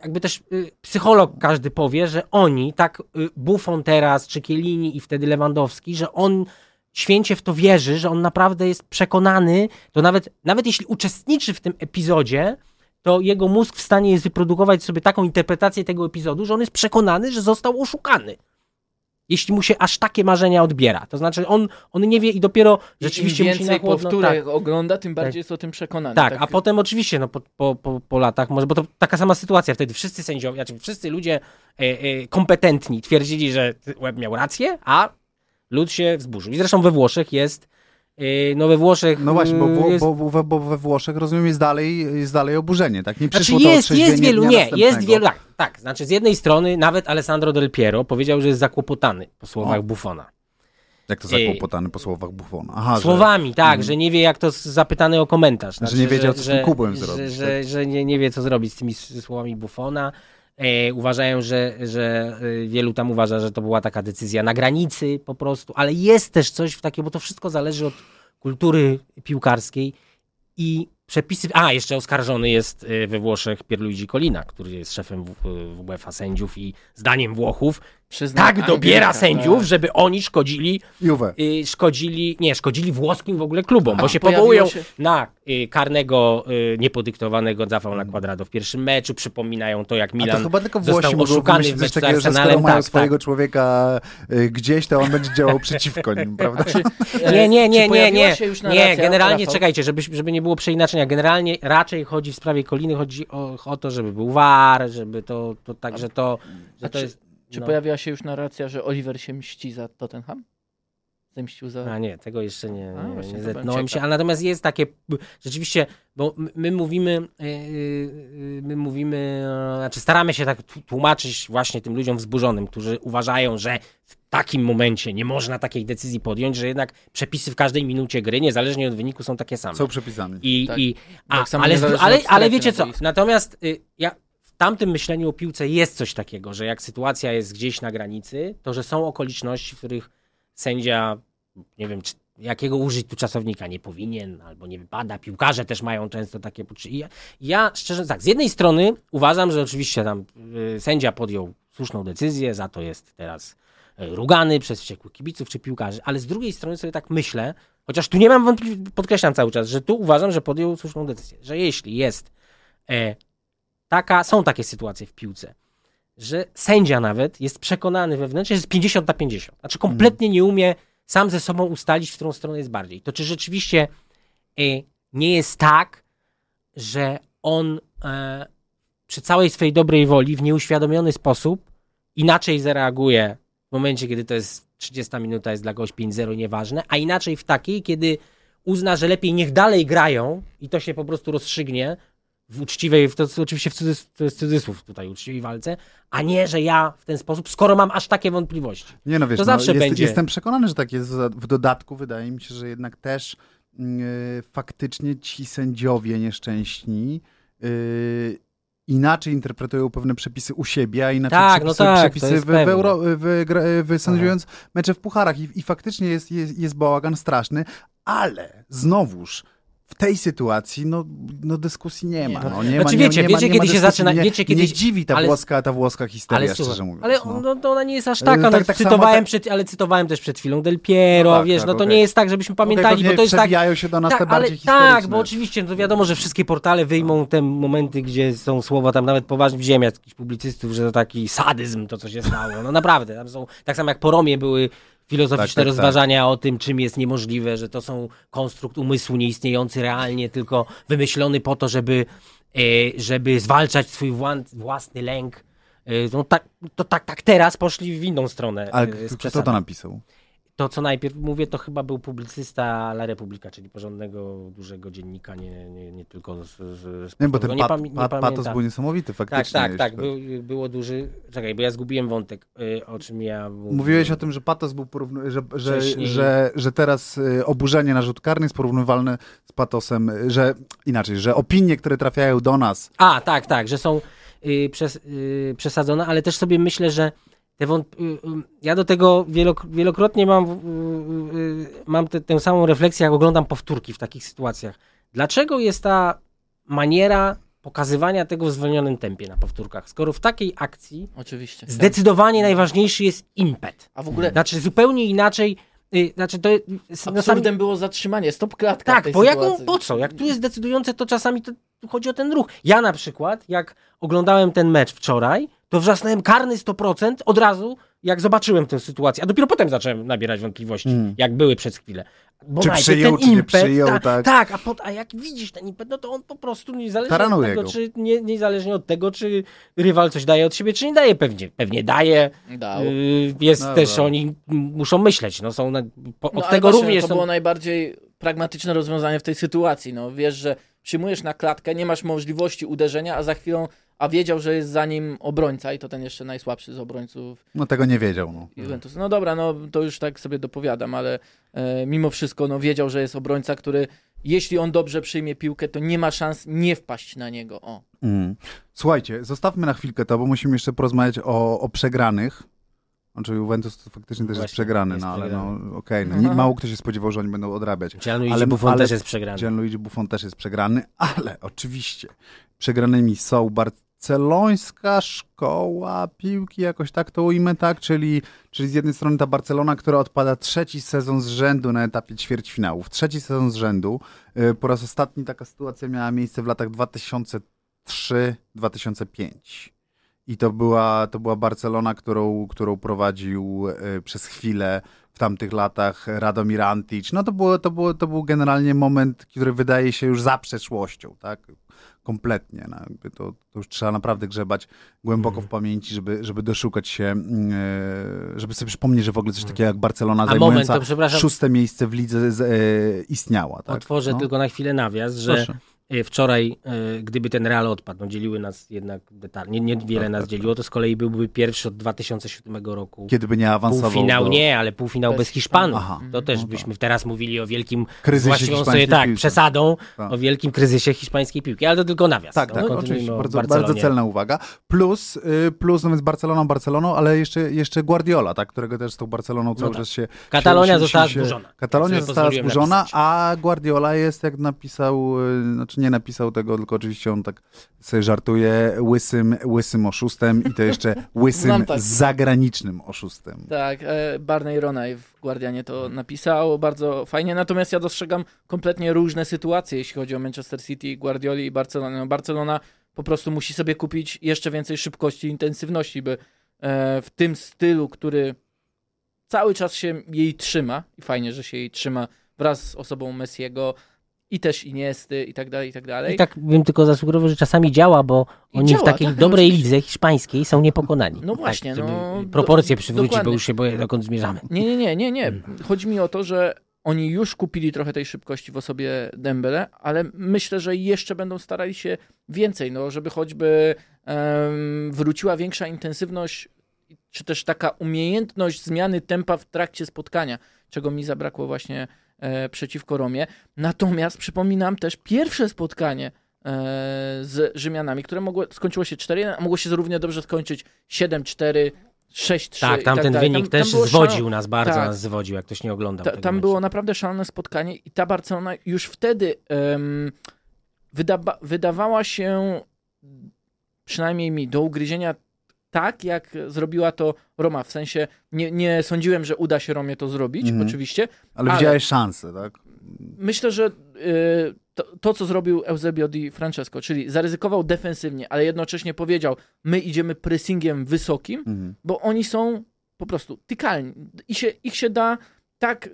jakby też psycholog każdy powie, że oni, tak Buffon teraz, czy Chiellini i wtedy Lewandowski, że on święcie w to wierzy, że on naprawdę jest przekonany, to nawet jeśli uczestniczy w tym epizodzie, to jego mózg w stanie jest wyprodukować sobie taką interpretację tego epizodu, że on jest przekonany, że został oszukany. Jeśli mu się aż takie marzenia odbiera. To znaczy on nie wie i dopiero rzeczywiście musi na chłodno. Im więcej powtórek ogląda, tym bardziej jest o tym przekonany. Tak, a potem oczywiście po latach, może, bo to taka sama sytuacja. Wtedy wszyscy sędziowie, znaczy wszyscy ludzie kompetentni twierdzili, że Łeb miał rację, a lud się wzburzył. I zresztą we Włoszech jest. No właśnie, bo we Włoszech, rozumiem, jest dalej oburzenie, tak? Nie przyszło to otrzeźwienie Jest wielu. Tak, znaczy z jednej strony nawet Alessandro Del Piero powiedział, że jest zakłopotany po słowach Buffona. Jak to zakłopotany po słowach Buffona? Że nie wie, jak to zapytany o komentarz. Znaczy, że nie wiedział, co z tym kubłem zrobić. Że nie wie, co zrobić z tymi słowami Buffona. Uważają, że wielu tam uważa, że to była taka decyzja na granicy po prostu, ale jest też coś w takiego, bo to wszystko zależy od kultury piłkarskiej i przepisy. A, jeszcze oskarżony jest we Włoszech Pierluigi Collina, który jest szefem UEFA sędziów i zdaniem Włochów dobiera sędziów, żeby oni szkodzili Juve. Szkodzili włoskim w ogóle klubom, bo się powołują na karnego niepodyktowanego zafał na Quadrado w pierwszym meczu, przypominają to, jak Milan został oszukany w meczu z Arsenalem. Mają swojego człowieka gdzieś, to on będzie działał przeciwko nim, prawda? Nie, generalnie czekajcie, żeby nie było przeinaczenia. Generalnie raczej chodzi w sprawie Colliny, chodzi o to, żeby był VAR, żeby to także to, że to jest. Czy pojawiła się już narracja, że Oliver się mści za Tottenham? Zemścił za... A nie, tego jeszcze nie zetknąłem się. Ale natomiast jest takie... Rzeczywiście, bo my mówimy... Znaczy staramy się tak tłumaczyć właśnie tym ludziom wzburzonym, którzy uważają, że w takim momencie nie można takiej decyzji podjąć, że jednak przepisy w każdej minucie gry, niezależnie od wyniku, są takie same. Są przepisane. Ale wiecie co? Natomiast w tamtym myśleniu o piłce jest coś takiego, że jak sytuacja jest gdzieś na granicy, to że są okoliczności, w których sędzia, nie wiem, czy jakiego użyć tu czasownika, nie powinien albo nie wypada. Piłkarze też mają często takie poczucie. Ja szczerze, tak, z jednej strony uważam, że oczywiście tam sędzia podjął słuszną decyzję, za to jest teraz rugany przez wściekłych kibiców czy piłkarzy, ale z drugiej strony sobie tak myślę, chociaż tu nie mam wątpliwości, podkreślam cały czas, że tu uważam, że podjął słuszną decyzję, że jeśli jest... są takie sytuacje w piłce, że sędzia nawet jest przekonany wewnętrznie, że jest 50-50. Znaczy kompletnie nie umie sam ze sobą ustalić, w którą stronę jest bardziej. To czy rzeczywiście nie jest tak, że on przy całej swojej dobrej woli w nieuświadomiony sposób inaczej zareaguje w momencie, kiedy to jest 30 minuta, jest dla kogoś 5-0 nieważne, a inaczej w takiej, kiedy uzna, że lepiej niech dalej grają i to się po prostu rozstrzygnie, w uczciwej, to oczywiście w cudzysłów tutaj, uczciwej walce, a nie, że ja w ten sposób, skoro mam aż takie wątpliwości. Nie, no wiesz, to zawsze będzie. Jestem przekonany, że tak jest. W dodatku wydaje mi się, że jednak też faktycznie ci sędziowie nieszczęśni inaczej interpretują pewne przepisy u siebie, a inaczej przepisy sędziując mecze w pucharach. I faktycznie jest bałagan straszny, ale znowuż w tej sytuacji no dyskusji nie ma. Wiecie, kiedy się zaczyna... Nie dziwi ta włoska histeria, ale, szczerze mówiąc. Ale to ona nie jest aż taka. Cytowałem też przed chwilą Del Piero, okay. Nie jest tak, żebyśmy pamiętali, bo to jest tak... Przebijają się do nas te bardziej historyczne. Tak, bo oczywiście, to wiadomo, że wszystkie portale wyjmą te momenty, gdzie są słowa tam nawet poważnie w ziemiach jakichś publicystów, że to taki sadyzm, to co się stało. No naprawdę, tam są... Tak samo jak po Romie były... Filozoficzne rozważania o tym, czym jest niemożliwe, że to są konstrukt umysłu nieistniejący realnie, tylko wymyślony po to, żeby zwalczać swój własny lęk. Tak teraz poszli w inną stronę. Ale kto to napisał? To, co najpierw mówię, to chyba był publicysta La Repubblica, czyli porządnego, dużego dziennika, nie tylko z nie, bo ten patos był niesamowity faktycznie. Tak, było duży... Czekaj, bo ja zgubiłem wątek, o czym ja mówiłem. Mówiłeś o tym, że patos był porównywalny, że teraz oburzenie na rzut karny jest porównywalne z patosem, że opinie, które trafiają do nas... że są przesadzone, ale też sobie myślę, że ja do tego wielokrotnie mam tę samą refleksję, jak oglądam powtórki w takich sytuacjach. Dlaczego jest ta maniera pokazywania tego w zwolnionym tempie na powtórkach, skoro w takiej akcji zdecydowanie najważniejszy jest impet. A w ogóle... zupełnie inaczej... to jest absurdem było zatrzymanie, stop klatka. Tak, po co? Jak tu jest decydujące, to czasami to chodzi o ten ruch. Ja na przykład, jak oglądałem ten mecz wczoraj, to wrzasnąłem karny 100% od razu, jak zobaczyłem tę sytuację. A dopiero potem zacząłem nabierać wątpliwości, jak były przez chwilę. Bo czy przyjął, ten impet, czy nie przyjął, tak. Tak, a jak widzisz ten impet, no to on po prostu niezależnie od tego, czy rywal coś daje od siebie, czy nie daje. Pewnie daje. Oni muszą myśleć. To było najbardziej pragmatyczne rozwiązanie w tej sytuacji. No, wiesz, że przyjmujesz na klatkę, nie masz możliwości uderzenia, a za chwilą... A wiedział, że jest za nim obrońca i to ten jeszcze najsłabszy z obrońców. No tego nie wiedział. Juventus. No dobra, to już tak sobie dopowiadam, ale mimo wszystko wiedział, że jest obrońca, który jeśli on dobrze przyjmie piłkę, to nie ma szans nie wpaść na niego. Słuchajcie, zostawmy na chwilkę to, bo musimy jeszcze porozmawiać o przegranych. Znaczy Juventus to faktycznie też jest przegrany, mało kto się spodziewał, że oni będą odrabiać. Gianluigi Buffon też jest przegrany, ale oczywiście przegranymi są Barcelońska Szkoła Piłki, jakoś tak to ujmę, tak? Czyli z jednej strony ta Barcelona, która odpada trzeci sezon z rzędu na etapie ćwierćfinałów. Trzeci sezon z rzędu. Po raz ostatni taka sytuacja miała miejsce w latach 2003-2005. I to była Barcelona, którą prowadził przez chwilę w tamtych latach Radomir Antić. To był generalnie moment, który wydaje się już za przeszłością, tak? Kompletnie. To już trzeba naprawdę grzebać głęboko w pamięci, żeby doszukać się, żeby sobie przypomnieć, że w ogóle coś takiego jak Barcelona zajmująca 6. miejsce w lidze istniała. Tak? Otworzę tylko na chwilę nawias, że... Proszę. Wczoraj, gdyby ten Real odpadł, dzieliły nas jednak detalnie, niewiele nas dzieliło, to z kolei byłby pierwszy od 2007 roku. Kiedy by nie awansował. Półfinał bez Hiszpanów. To też byśmy teraz mówili o wielkim kryzysie przesadą, o wielkim kryzysie hiszpańskiej piłki, ale to tylko nawias. Oczywiście, bardzo celna uwaga. Plus no więc Barceloną, ale jeszcze Guardiola, tak, którego też z tą Barceloną cały czas się... Katalonia została zburzona, a Guardiola jest, jak napisał... nie napisał tego, tylko oczywiście on tak sobie żartuje, łysym oszustem i to jeszcze łysym zagranicznym oszustem. Tak, Barney Ronay w Guardianie to napisał bardzo fajnie, natomiast ja dostrzegam kompletnie różne sytuacje, jeśli chodzi o Manchester City, Guardioli i Barcelonę. Barcelona po prostu musi sobie kupić jeszcze więcej szybkości i intensywności, by w tym stylu, który cały czas się jej trzyma i fajnie, że się jej trzyma wraz z osobą Messiego, i też Iniesty i tak dalej. I tak bym tylko zasugerował, że czasami działa, bo oni w takiej dobrej lidze hiszpańskiej są niepokonani. No właśnie. Tak, proporcje przywrócić, dokładnie. Bo już się boję, dokąd zmierzamy. Nie. Chodzi mi o to, że oni już kupili trochę tej szybkości w osobie Dembele, ale myślę, że jeszcze będą starali się więcej, żeby choćby wróciła większa intensywność, czy też taka umiejętność zmiany tempa w trakcie spotkania, czego mi zabrakło właśnie przeciwko Romie. Natomiast przypominam też pierwsze spotkanie z Rzymianami, które skończyło się 4-1, a mogło się równie dobrze skończyć 7-4, 6-3. Tak, tamten tak wynik tam, też tam zwodził nas, bardzo tak, nas zwodził, jak ktoś nie oglądał. Tam było naprawdę szalone spotkanie i ta Barcelona już wtedy wydawała się, przynajmniej mi, do ugryzienia, tak jak zrobiła to Roma. W sensie nie sądziłem, że uda się Romie to zrobić, oczywiście. Ale widziałeś szansę, tak? Myślę, że to, co zrobił Eusebio Di Francesco, czyli zaryzykował defensywnie, ale jednocześnie powiedział, my idziemy pressingiem wysokim, bo oni są po prostu tykalni. Ich się da tak,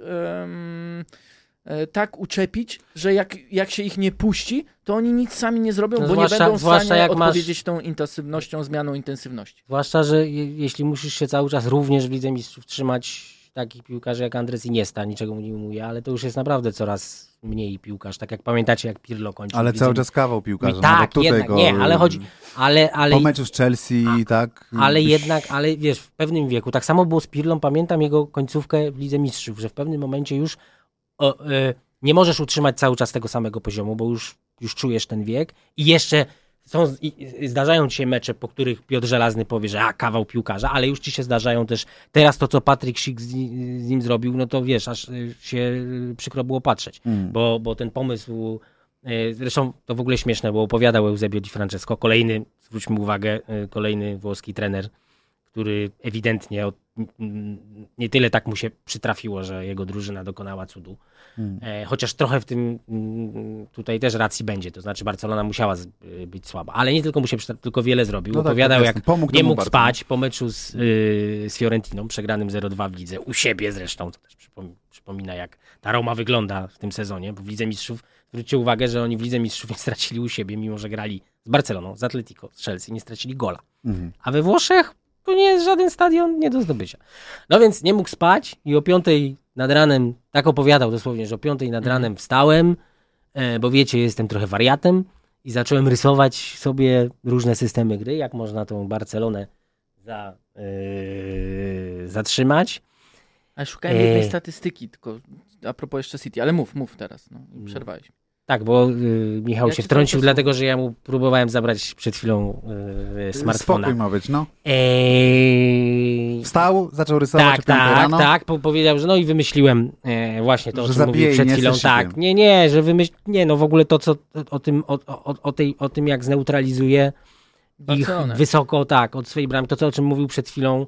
tak uczepić, że jak się ich nie puści, to oni nic sami nie zrobią, bo nie będą w stanie odpowiedzieć tą intensywnością, zmianą intensywności. Zwłaszcza, że jeśli musisz się cały czas również w Lidze Mistrzów trzymać takich piłkarzy jak Andrés Iniesta, niczego mu nie umuje, ale to już jest naprawdę coraz mniej piłkarz, tak jak pamiętacie, jak Pirlo kończył. Ale cały czas kawał piłkarza. Tak, tutaj jednak, go, nie, ale chodzi... Ale po meczu z Chelsea, tak? Ale jednak, ale wiesz, w pewnym wieku, tak samo było z Pirlą, pamiętam jego końcówkę w Lidze Mistrzów, że w pewnym momencie już nie możesz utrzymać cały czas tego samego poziomu, bo już czujesz ten wiek i jeszcze zdarzają ci się mecze, po których Piotr Żelazny powie, że kawał piłkarza, ale już ci się zdarzają też, teraz to, co Patryk Sik z nim zrobił, no to wiesz, aż się przykro było patrzeć, bo ten pomysł, zresztą to w ogóle śmieszne, bo opowiadał Eusebio Di Francesco, kolejny, zwróćmy uwagę, kolejny włoski trener, który ewidentnie nie tyle tak mu się przytrafiło, że jego drużyna dokonała cudu. Chociaż trochę w tym tutaj też racji będzie, to znaczy Barcelona musiała być słaba, ale nie tylko mu się tylko wiele zrobił. No opowiadał, tak, jak nie mógł spać po meczu z Fiorentiną, przegranym 0-2 w lidze, u siebie zresztą, to też przypomina, jak ta Roma wygląda w tym sezonie, bo w Lidze Mistrzów, zwróćcie uwagę, że oni w Lidze Mistrzów nie stracili u siebie, mimo że grali z Barceloną, z Atletico, z Chelsea, nie stracili gola. A we Włoszech to nie jest żaden stadion nie do zdobycia. No więc nie mógł spać i o 5:00 nad ranem, tak opowiadał dosłownie, że o 5:00 nad ranem wstałem, bo wiecie, jestem trochę wariatem i zacząłem rysować sobie różne systemy gry, jak można tą Barcelonę zatrzymać. A szukałem jednej statystyki, tylko a propos jeszcze City, ale mów teraz, no, przerwałeś. Tak, bo Michał się wtrącił, dlatego że ja mu próbowałem zabrać przed chwilą smartfona. Spokój ma być, no. Wstał, zaczął rysować. Tak, powiedział, że no i wymyśliłem właśnie to, że o czym mówił przed chwilą. Tak, że wymyślił, w ogóle to, co o tym, jak zneutralizuje ich wysoko, tak, od swojej bramki, to co, o czym mówił przed chwilą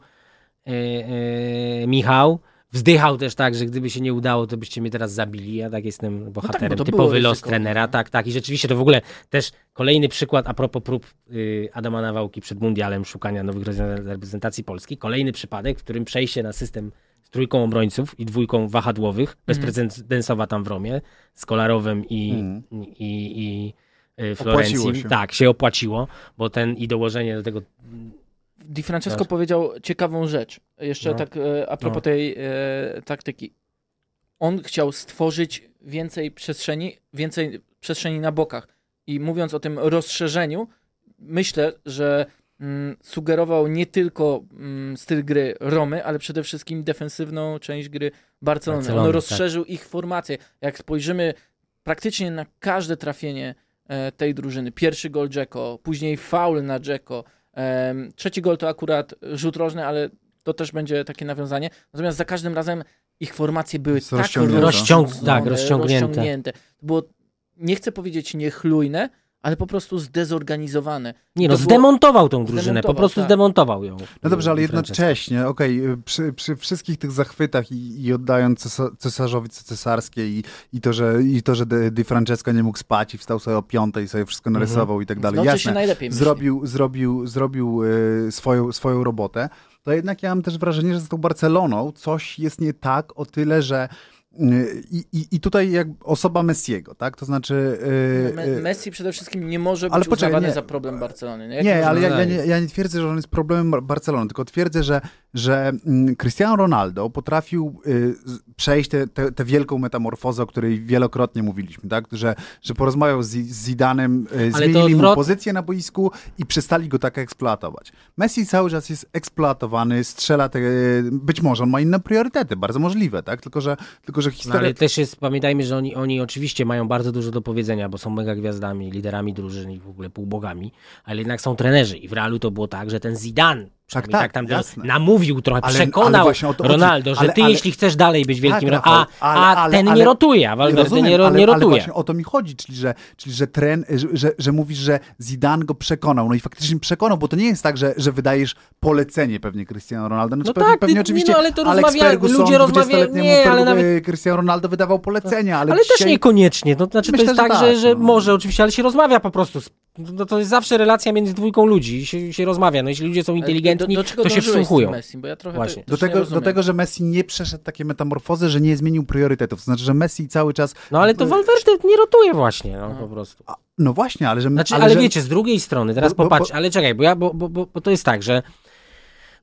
Michał. Wzdychał też tak, że gdyby się nie udało, to byście mnie teraz zabili. Ja tak jestem bohaterem. No tak, typowy los trenera. Tak. I rzeczywiście to w ogóle też kolejny przykład a propos prób Adama Nawałki przed mundialem szukania nowych rozwiązań dla reprezentacji Polski. Kolejny przypadek, w którym przejście na system z trójką obrońców i dwójką wahadłowych, bezprecedensowa tam w Romie, z Kolarowem i Florencji. Opłaciło się. Tak, się opłaciło, bo i dołożenie do tego... Di Francesco powiedział ciekawą rzecz, jeszcze a propos tej taktyki. On chciał stworzyć więcej przestrzeni na bokach i mówiąc o tym rozszerzeniu, myślę, że sugerował nie tylko styl gry Romy, ale przede wszystkim defensywną część gry Barcelony. On rozszerzył ich formację. Jak spojrzymy praktycznie na każde trafienie tej drużyny, pierwszy gol Dzeko, później faul na Dzeko, trzeci gol to akurat rzut rożny, ale to też będzie takie nawiązanie. Natomiast za każdym razem ich formacje były rozciągnięte. Było, nie chcę powiedzieć niechlujne, ale po prostu zdezorganizowane. Zdemontował tą drużynę, zdemontował ją. No dobrze, ale jednocześnie, przy wszystkich tych zachwytach i oddając cesarzowi cesarskiej i to, że Di Francesco nie mógł spać i wstał sobie o 5:00 i sobie wszystko narysował i tak dalej. Jasne, zrobił swoją robotę. To jednak ja mam też wrażenie, że z tą Barceloną coś jest nie tak o tyle, że I tutaj jak osoba Messiego, tak? To znaczy... Messi przede wszystkim nie może być uznawany za problem Barcelony. Ja nie twierdzę, że on jest problemem Barcelony, tylko twierdzę, że Cristiano Ronaldo potrafił przejść tę wielką metamorfozę, o której wielokrotnie mówiliśmy, tak? Że porozmawiał z Zidanem, zmienili mu pozycję na boisku i przestali go tak eksploatować. Messi cały czas jest eksploatowany, strzela, być może on ma inne priorytety, bardzo możliwe, tak? Tylko że historia... ale też jest, pamiętajmy, że oni oczywiście mają bardzo dużo do powiedzenia, bo są mega gwiazdami, liderami drużyn i w ogóle półbogami, ale jednak są trenerzy i w Realu to było tak, że ten Zidane Przecież tak, tam namówił trochę, przekonał Ronaldo, że ty jeśli chcesz dalej być wielkim, tak, Rafał, ten nie rotuje, a Valverde nie rotuje. Ale właśnie o to mi chodzi, czyli że mówisz, że Zidane go przekonał. No i faktycznie przekonał, bo to nie jest tak, że wydajesz polecenie pewnie Cristiano Ronaldo. Znaczy, no pewnie, tak, pewnie oczywiście no, ale to ludzie rozmawiają, nie, ale nawet... Cristiano Ronaldo wydawał polecenia. Ale dzisiaj... też niekoniecznie, no, znaczy, myślę, to jest tak, że może oczywiście, ale się rozmawia po prostu z... No to jest zawsze relacja między dwójką ludzi, się rozmawia. No jeśli ludzie są inteligentni, to się wsłuchują. Do tego, że Messi nie przeszedł takie metamorfozy, że nie zmienił priorytetów. To znaczy, że Messi cały czas... No ale to Valverde nie rotuje właśnie, no po prostu. No właśnie, ale... Ale wiecie, z drugiej strony, teraz popatrz, ale czekaj, bo to jest tak, że...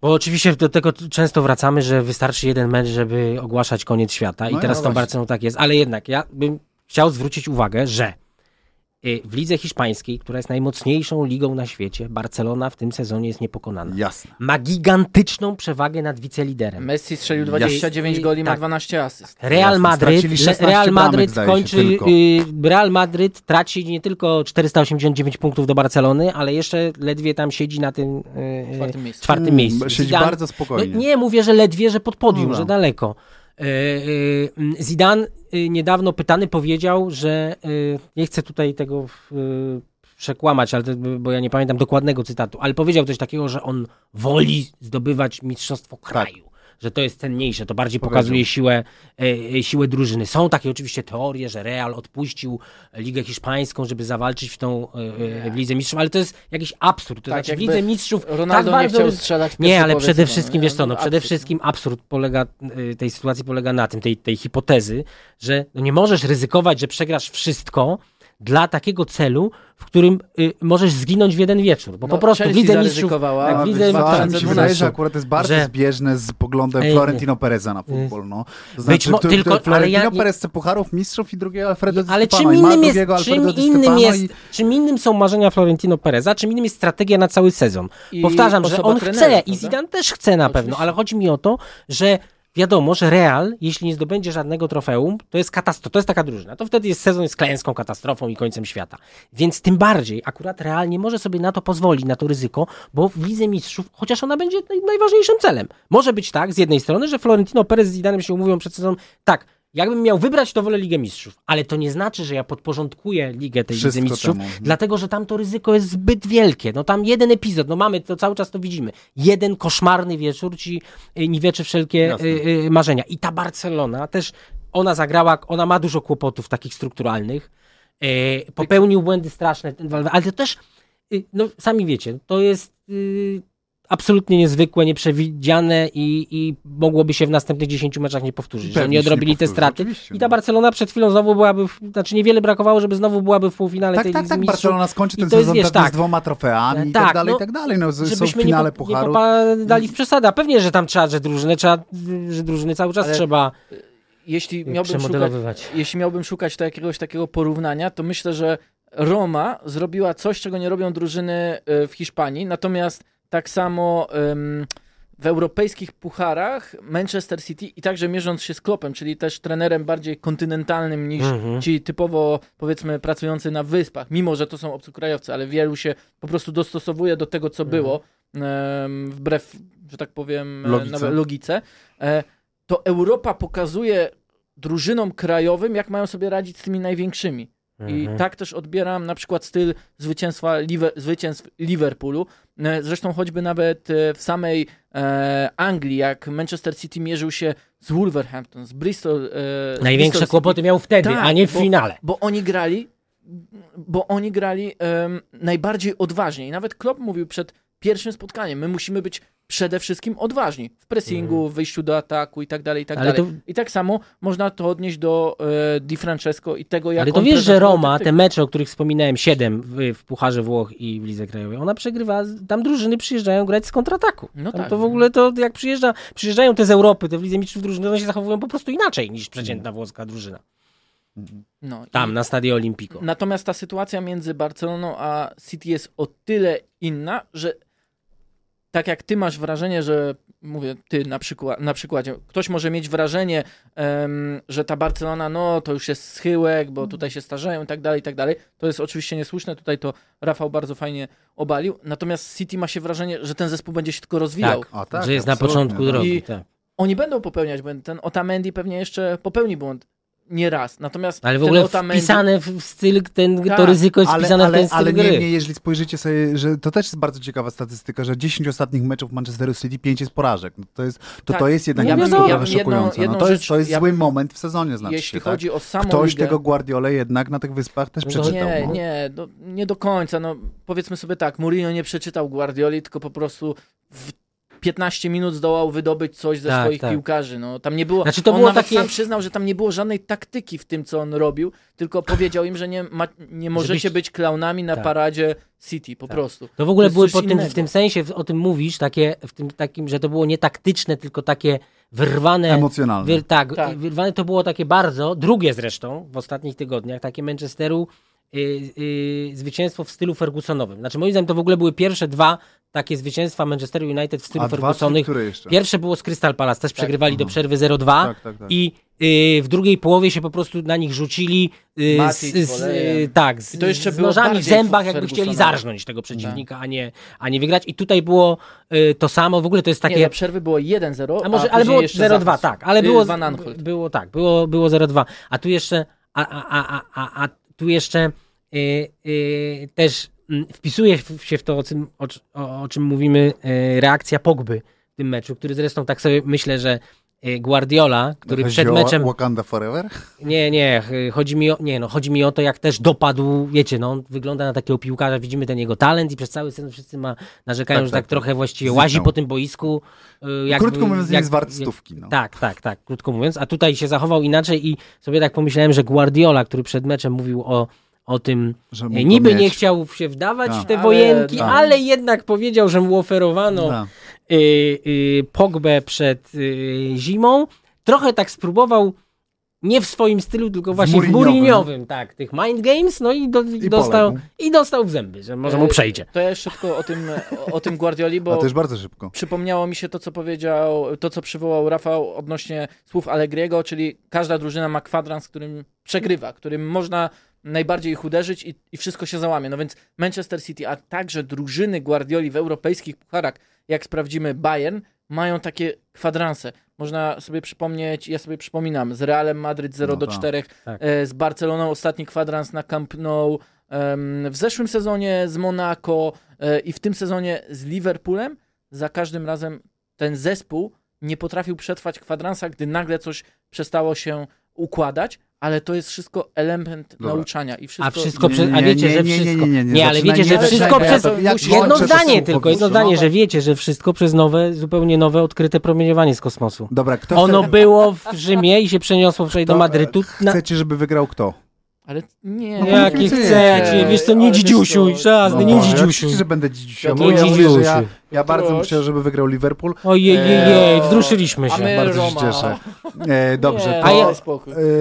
Bo oczywiście do tego często wracamy, że wystarczy jeden mecz, żeby ogłaszać koniec świata. I teraz z tą Barceloną tak jest. Ale jednak ja bym chciał zwrócić uwagę, że w lidze hiszpańskiej, która jest najmocniejszą ligą na świecie, Barcelona w tym sezonie jest niepokonana. Jasne. Ma gigantyczną przewagę nad wiceliderem. Messi strzelił 29 goli, ma 12 asyst. Real Madryt traci nie tylko 489 punktów do Barcelony, ale jeszcze ledwie tam siedzi na tym czwartym miejscu. Siedzi bardzo spokojnie. No, nie mówię, że ledwie, że pod podium, że daleko. Zidane niedawno pytany powiedział, że nie chcę tutaj tego przekłamać, ale bo ja nie pamiętam dokładnego cytatu, ale powiedział coś takiego, że on woli zdobywać mistrzostwo kraju, że to jest cenniejsze, to bardziej pokazuje siłę drużyny. Są takie oczywiście teorie, że Real odpuścił Ligę Hiszpańską, żeby zawalczyć w Lidze Mistrzów, ale to jest jakiś absurd. To tak, znaczy w Lidze Mistrzów... Ronaldo tak bardzo... nie chciał strzelać. Nie, ale przede wszystkim, wiesz co, przede wszystkim absurd polega, tej sytuacji polega na tym, tej hipotezy, że nie możesz ryzykować, że przegrasz wszystko dla takiego celu, w którym możesz zginąć w jeden wieczór, bo po prostu widzę mistrzów... mi się wydaje, że akurat jest bardzo zbieżne z poglądem Florentino Pereza na futbol. No. To znaczy, Florentino Perez chce pucharów mistrzów i drugiego Alfredo Di Stefano. Czym innym są marzenia Florentino Pereza, czym innym jest strategia na cały sezon. Powtarzam, że on chce i Zidane też chce na pewno, ale chodzi mi o to, że wiadomo, że Real, jeśli nie zdobędzie żadnego trofeum, to jest katastrofa, to jest taka drużyna. To wtedy jest sezon z klęską, katastrofą i końcem świata. Więc tym bardziej akurat Real nie może sobie na to pozwolić, na to ryzyko, bo w Lidze Mistrzów, chociaż ona będzie najważniejszym celem. Może być tak, z jednej strony, że Florentino Perez z Zidanem się umówią przed sezonem, tak, jakbym miał wybrać, to wolę Ligę Mistrzów. Ale to nie znaczy, że ja podporządkuję ligę tej Lidze Mistrzów, dlatego, że tam to ryzyko jest zbyt wielkie. No tam jeden epizod, no mamy, to cały czas to widzimy. Jeden koszmarny wieczór ci niweczy wszelkie marzenia. I ta Barcelona też, ona zagrała, ona ma dużo kłopotów takich strukturalnych. Popełnił błędy straszne, ale to też, no sami wiecie, to jest... absolutnie niezwykłe, nieprzewidziane i mogłoby się w następnych 10 meczach nie powtórzyć, że oni odrobili te straty. I ta Barcelona przed chwilą znowu byłaby, znaczy niewiele brakowało, żeby znowu byłaby w półfinale tej Mistrzów. Tak, Barcelona skończy ten sezon z dwoma trofeami i tak dalej. No, są w finale pucharu. Nie popadali w przesadę. Pewnie, że tam drużyny cały czas trzeba... Jeśli miałbym szukać to jakiegoś takiego porównania, to myślę, że Roma zrobiła coś, czego nie robią drużyny w Hiszpanii, natomiast tak samo w europejskich pucharach Manchester City i także mierząc się z Kloppem, czyli też trenerem bardziej kontynentalnym niż ci typowo, powiedzmy, pracujący na wyspach, mimo że to są obcokrajowcy, ale wielu się po prostu dostosowuje do tego, co było, wbrew, że tak powiem, logice. To Europa pokazuje drużynom krajowym, jak mają sobie radzić z tymi największymi. I tak też odbieram na przykład styl zwycięstw Liverpoolu. Zresztą choćby nawet w samej Anglii, jak Manchester City mierzył się z Wolverhampton, z Bristol. Największe kłopoty miał wtedy, a nie w finale. Bo oni grali najbardziej odważnie. I nawet Klopp mówił przed pierwszym spotkaniem, my musimy być przede wszystkim odważni w pressingu, w wyjściu do ataku i tak dalej, i tak dalej. I tak samo można to odnieść do Di Francesco i tego, jak ale to wiesz, że Roma, te mecze, o których wspominałem, 7 w Pucharze Włoch i w Lidze Krajowej, ona przegrywa, tam drużyny przyjeżdżają grać z kontrataku. No tak. To w ogóle to jak przyjeżdżają te z Europy, te w Lidze Mistrzów drużyny, one się zachowują po prostu inaczej niż przeciętna włoska drużyna. No, tam na Stadio Olimpico. Natomiast ta sytuacja między Barceloną a City jest o tyle inna, że tak jak ty masz wrażenie, że, mówię ty na przykładzie, ktoś może mieć wrażenie, że ta Barcelona, no to już jest schyłek, bo tutaj się starzeją i tak dalej, to jest oczywiście niesłuszne, tutaj to Rafał bardzo fajnie obalił, natomiast City ma się wrażenie, że ten zespół będzie się tylko rozwijał. Tak, tak, że jest na początku drogi. Tak. Oni będą popełniać błędy, ten Otamendi pewnie jeszcze popełni błąd. Nie raz, natomiast... Ale w ogóle wpisane w styl, to ryzyko jest wpisane w ten styl gry. Ale niemniej, jeżeli spojrzycie sobie, że to też jest bardzo ciekawa statystyka, że 10 ostatnich meczów Manchesteru City 5 jest porażek. No to jest, to, tak, to jest jednak absolutnie szokujące. No to jest zły moment w sezonie, znaczy jeśli się, chodzi tak? o samą Ktoś ligę... tego Guardiolę jednak na tych wyspach też przeczytał. Nie, no. nie do końca. No, powiedzmy sobie tak, Mourinho nie przeczytał Guardioli, tylko po prostu... 15 minut zdołał wydobyć coś ze swoich piłkarzy. No, tam nie było, znaczy to on było nawet takie... sam przyznał, że tam nie było żadnej taktyki w tym, co on robił, tylko powiedział im, że nie możecie być klaunami na paradzie City, po prostu. To w ogóle to były w tym sensie, o tym mówisz, takie, w tym takim, że to było nie taktyczne, tylko takie wyrwane. Emocjonalne. Wyrwane to było takie bardzo, drugie zresztą w ostatnich tygodniach, takie Manchesteru zwycięstwo w stylu Fergusonowym. Znaczy moim zdaniem to w ogóle były pierwsze dwa takie zwycięstwa Manchesteru United w stylu Fergusonych. Pierwsze było z Crystal Palace, też przegrywali do przerwy 0-2 i w drugiej połowie się po prostu na nich rzucili z nożami w zębach, jakby chcieli zarżnąć tego przeciwnika, a nie wygrać. I tutaj było to samo, w ogóle to jest takie... Nie, do przerwy było 1-0, ale było 0-2, tak. Ale było 0-2. A tu jeszcze... też wpisuje się w to, o czym mówimy, reakcja Pogby w tym meczu, który zresztą tak sobie myślę, że Guardiola, który przed meczem... Wakanda Forever? Nie, chodzi mi o to, jak też dopadł, wiecie, no, on wygląda na takiego piłkarza, widzimy ten jego talent i przez cały sezon wszyscy narzekają, że tak trochę właściwie łazi po tym boisku. Krótko mówiąc, nie jest wart stówki. No. Tak, krótko mówiąc, a tutaj się zachował inaczej i sobie tak pomyślałem, że Guardiola, który przed meczem mówił o tym, niby nie chciał się wdawać w te wojenki, ale jednak powiedział, że mu oferowano Pogbę przed zimą. Trochę tak spróbował, nie w swoim stylu, tylko właśnie w Muriniowym, tak, tych mind games, no i dostał w zęby, że może mu przejdzie. To ja jeszcze szybko o tym Guardioli, bo to jest bardzo szybko. Przypomniało mi się to co przywołał Rafał odnośnie słów Allegriego, czyli każda drużyna ma kwadrans, którym przegrywa, którym można najbardziej ich uderzyć i wszystko się załamie. No więc Manchester City, a także drużyny Guardioli w europejskich pucharach, jak sprawdzimy Bayern, mają takie kwadranse. Można sobie przypomnieć, ja sobie przypominam, z Realem Madryt 0-4, z Barceloną ostatni kwadrans na Camp Nou, w zeszłym sezonie z Monako i w tym sezonie z Liverpoolem. Za każdym razem ten zespół nie potrafił przetrwać kwadransa, gdy nagle coś przestało się układać, ale to jest wszystko element nauczania i wszystko... Jedno zdanie, że wiecie, że wszystko przez nowe, zupełnie nowe, odkryte promieniowanie z kosmosu. Dobra, było w Rzymie i się przeniosło wczoraj do Madrytu. Chcecie, żeby wygrał kto? Ale nie. Jakie chcecie? Wiesz co, nie dzidziusiuj. Żadny, nie dzidziusiuj. Ja że będę dzidziusiuj. Ja bardzo myślę, żeby wygrał Liverpool. Ojej, wzruszyliśmy się. Bardzo się cieszę. Dobrze.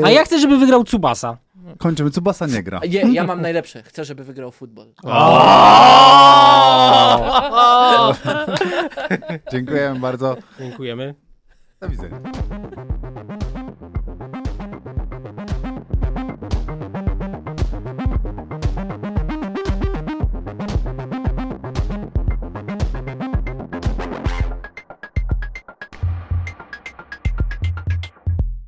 A ja chcę, żeby wygrał Tsubasa. Kończymy. Tsubasa nie gra. Ja mam najlepsze. Chcę, żeby wygrał futbol. Dziękujemy bardzo. Dziękujemy. Do widzenia.